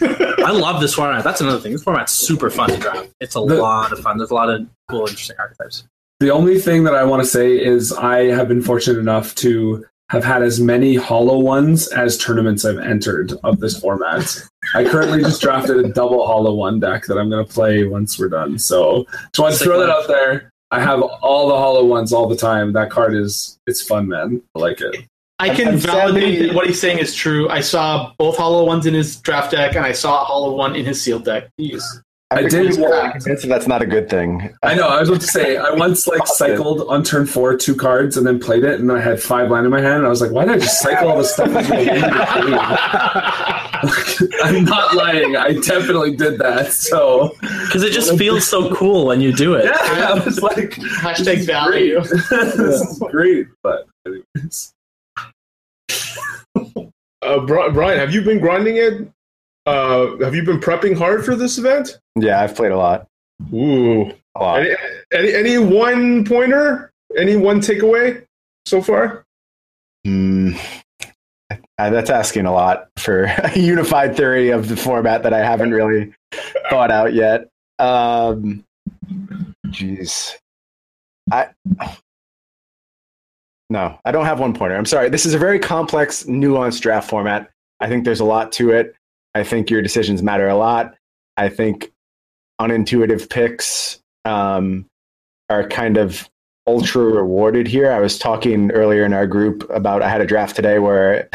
happening. I love this format. That's another thing. This format's super fun to draft. It's a lot of fun. There's a lot of cool, interesting archetypes. The only thing that I want to say is I have been fortunate enough to have had as many hollow ones as tournaments I've entered of this format. I currently just drafted a double hollow one deck that I'm going to play once we're done. So just want to throw that out there. I have all the hollow ones all the time. That card it's fun, man. I like it. I can validate that what he's saying is true. I saw both hollow ones in his draft deck, and I saw a hollow one in his sealed deck. That's not a good thing. I know. I was about to say, I once like cycled on turn 4 2 cards and then played it, and I had 5 land in my hand, and I was like, why did I just cycle all this stuff? I'm not lying. I definitely did that. So because it just feels so cool when you do it. Yeah, I was like, hashtag value. This is great, but anyways. Brian, have you been grinding it? Have you been prepping hard for this event? Yeah, I've played a lot. Ooh, a lot. Any one pointer? Any one takeaway so far? That's asking a lot for a unified theory of the format that I haven't really thought out yet. I don't have one pointer. I'm sorry. This is a very complex, nuanced draft format. I think there's a lot to it. I think your decisions matter a lot. I think unintuitive picks are kind of ultra rewarded here. I was talking earlier in our group about, I had a draft today where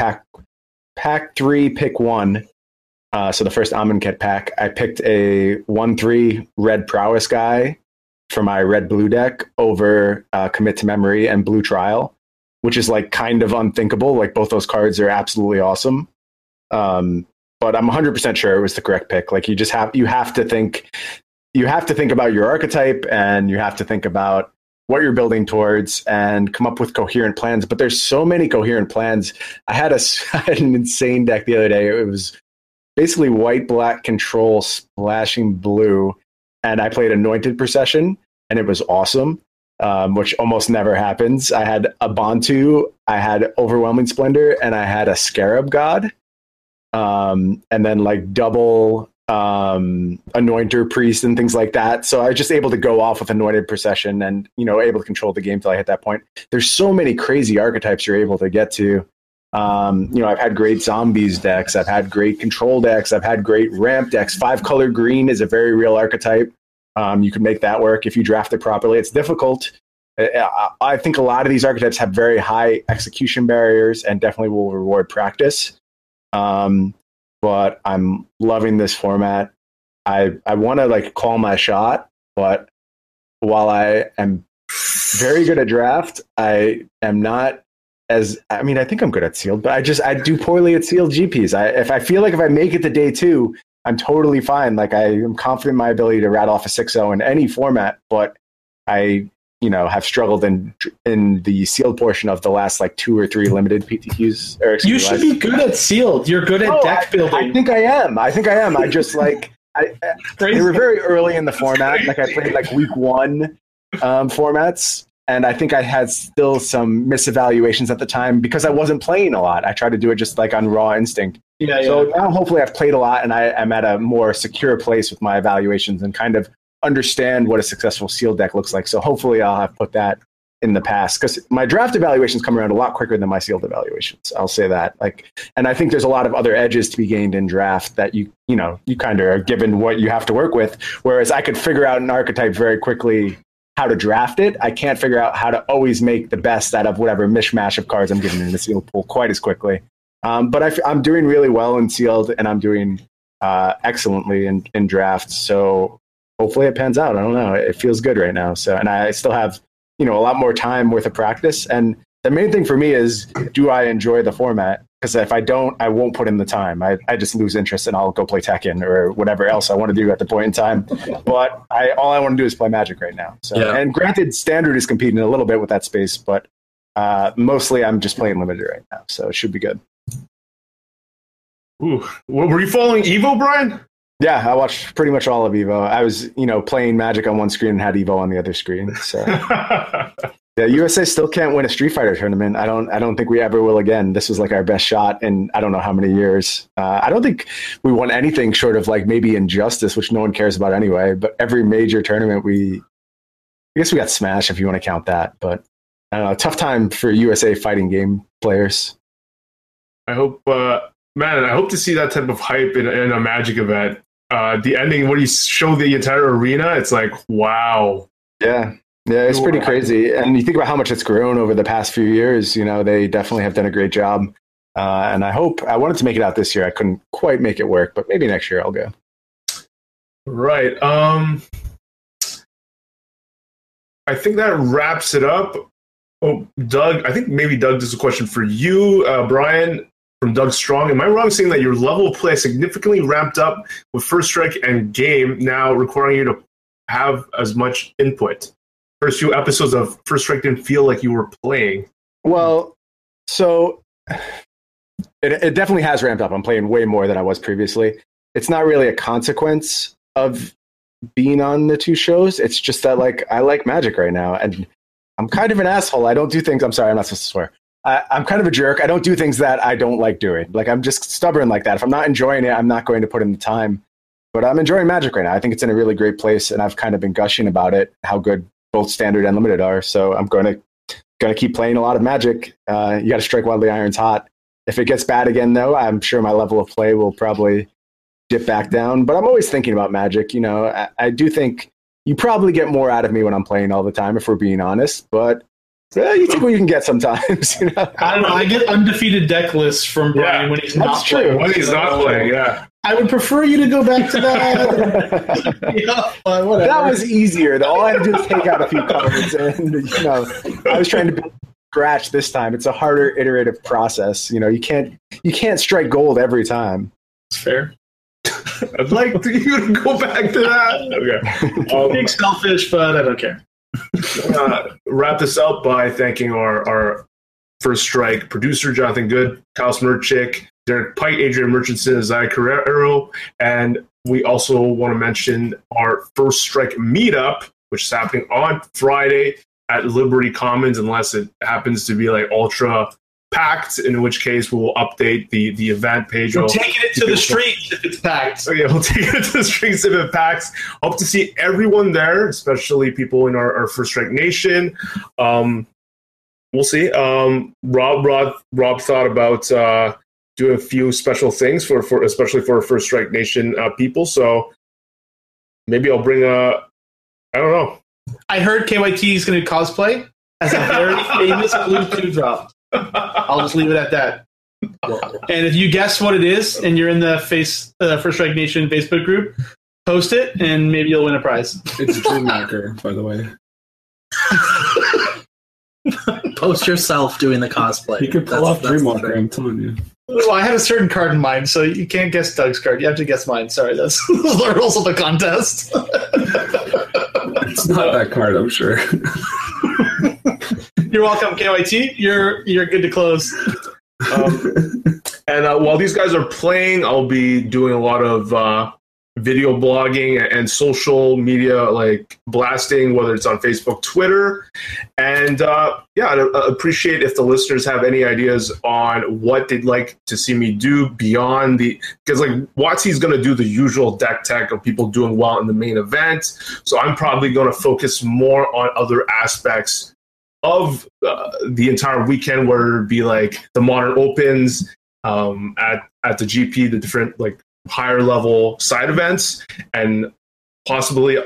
pack 3, pick 1. So the first Amonkhet pack, I picked a 1-3 red prowess guy for my red blue deck over Commit to Memory and Blue Trial, which is like kind of unthinkable. Like, both those cards are absolutely awesome. But I'm 100% sure it was the correct pick. Like, you have to think about your archetype, and you have to think about what you're building towards and come up with coherent plans. But there's so many coherent plans. I had an insane deck the other day. It was basically white, black control, splashing blue. And I played Anointed Procession, and it was awesome, which almost never happens. I had a Bantu, I had Overwhelming Splendor, and I had a Scarab God. And then like double Anointer Priest and things like that. So I was just able to go off with Anointed Procession and, you know, able to control the game till I hit that point. There's so many crazy archetypes you're able to get to. You know, I've had great zombies decks. I've had great control decks. I've had great ramp decks. 5-color green is a very real archetype. You can make that work if you draft it properly. It's difficult. I think a lot of these archetypes have very high execution barriers and definitely will reward practice. But I'm loving this format. I want to like call my shot, but while I am very good at draft, I am not as, I mean, I think I'm good at sealed, but I do poorly at sealed GPs. If I feel like if I make it to day two, I'm totally fine. Like I am confident in my ability to rat off a 6-0 in any format, but I, you know, have struggled in the sealed portion of the last like 2 or 3 limited PTQs. You should be good at sealed. You're good at deck building. I think I am. I just like they were very early in the format. Like I played like week 1 formats, and I think I had still some misevaluations at the time because I wasn't playing a lot. I tried to do it just like on raw instinct. Yeah. So now hopefully I've played a lot and I am at a more secure place with my evaluations and kind of understand what a successful sealed deck looks like. So hopefully I'll have put that in the past, because my draft evaluations come around a lot quicker than my sealed evaluations. I'll say that. And I think there's a lot of other edges to be gained in draft that you kind of are given what you have to work with. Whereas I could figure out an archetype very quickly how to draft it. I can't figure out how to always make the best out of whatever mishmash of cards I'm given in the sealed pool quite as quickly. But I'm doing really well in sealed, and I'm doing excellently in draft. So hopefully it pans out. I don't know. It feels good right now. So, and I still have, a lot more time worth of practice. And the main thing for me is, do I enjoy the format? Because if I don't, I won't put in the time. I just lose interest and I'll go play Tekken or whatever else I want to do at the point in time. But all I want to do is play Magic right now. So, yeah. And granted, Standard is competing a little bit with that space, but mostly I'm just playing Limited right now. So it should be good. Ooh. Well, were you following Evo, Brian? Yeah, I watched pretty much all of Evo. I was, playing Magic on one screen and had Evo on the other screen. So yeah, USA still can't win a Street Fighter tournament. I don't think we ever will again. This was like our best shot in I don't know how many years. I don't think we won anything short of like maybe Injustice, which no one cares about anyway. But every major tournament I guess we got Smash if you want to count that. But I don't know, tough time for USA fighting game players. I hope, man, I hope to see that type of hype in a Magic event. The ending when you show the entire arena, it's like, wow. Yeah, it's pretty crazy. And you think about how much it's grown over the past few years. They definitely have done a great job. And I wanted to make it out this year. I couldn't quite make it work, but maybe next year I'll go. Right. I think that wraps it up. Oh, Doug, I think maybe Doug, this is a question for you, Brian. From Doug Strong, am I wrong saying that your level of play significantly ramped up with First Strike and Game now requiring you to have as much input? First few episodes of First Strike didn't feel like you were playing. Well, so it definitely has ramped up. I'm playing way more than I was previously. It's not really a consequence of being on the two shows. It's just that like I like Magic right now, and I'm kind of an asshole. I don't do things. I'm sorry, I'm not supposed to swear. I'm kind of a jerk. I don't do things that I don't like doing. Like, I'm just stubborn like that. If I'm not enjoying it, I'm not going to put in the time. But I'm enjoying Magic right now. I think it's in a really great place, and I've kind of been gushing about it, how good both Standard and Limited are. So I'm going to keep playing a lot of Magic. You got to strike while the iron's hot. If it gets bad again, though, I'm sure my level of play will probably dip back down. But I'm always thinking about Magic. I do think you probably get more out of me when I'm playing all the time, if we're being honest. But well, you take what you can get sometimes. I don't know. I get undefeated deck lists from Brian when he's not playing. That's true. When he's not playing, yeah. I would prefer you to go back to that. That was easier. All I had to do was take out a few cards. And, I was trying to build scratch this time. It's a harder iterative process. You can't strike gold every time. It's fair. I'd like you to go back to that. Okay. Being selfish, but I don't care. Wrap this up by thanking our First Strike producer, Jonathan Good, Kyle Smirchik, Derek Pite, Adrian Murchison, Zai Carrero, and we also want to mention our First Strike meetup, which is happening on Friday at Liberty Commons, unless it happens to be like ultra packed, in which case we'll update the event page. We're taking it to the streets if it's packed. So yeah, we'll take it to the streets if it packs. Hope to see everyone there, especially people in our First Strike Nation. We'll see. Rob thought about doing a few special things for especially for First Strike Nation people. So maybe I'll bring a, I don't know. I heard KYT is going to cosplay as a very famous blue dewdrop. I'll just leave it at that. And if you guess what it is and you're in the First Strike Nation Facebook group, post it and maybe you'll win a prize. It's a dream marker, by the way. Post yourself doing the cosplay. You can pull off Dreamwalker, I'm telling you. Well, I had a certain card in mind, so you can't guess Doug's card. You have to guess mine. Sorry, that's the rules of the contest. It's not that card, I'm sure. You're welcome, KYT. You're good to close. And while these guys are playing, I'll be doing a lot of video blogging and social media like blasting, whether it's on Facebook, Twitter. And I'd appreciate if the listeners have any ideas on what they'd like to see me do beyond the, because like Watsy's going to do the usual deck tech of people doing well in the main event. So I'm probably going to focus more on other aspects of the entire weekend, where it'd be like the modern opens at the GP, the different like higher level side events, and possibly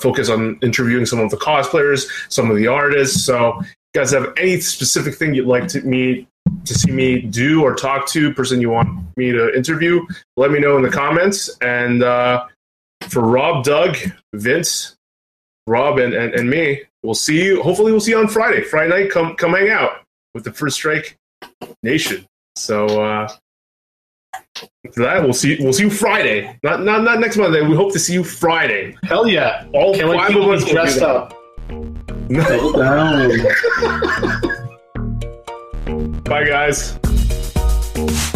focus on interviewing some of the cosplayers, some of the artists. So you guys have any specific thing you'd like to see me do or talk to, person you want me to interview, let me know in the comments. And for Rob, Doug, Vince, Rob, and me, we'll see you. Hopefully we'll see you on Friday. Friday night, come hang out with the First Strike Nation. So after that, we'll see you Friday. Not next Monday. We hope to see you Friday. Hell yeah! All five of us dressed up. No. Bye, guys.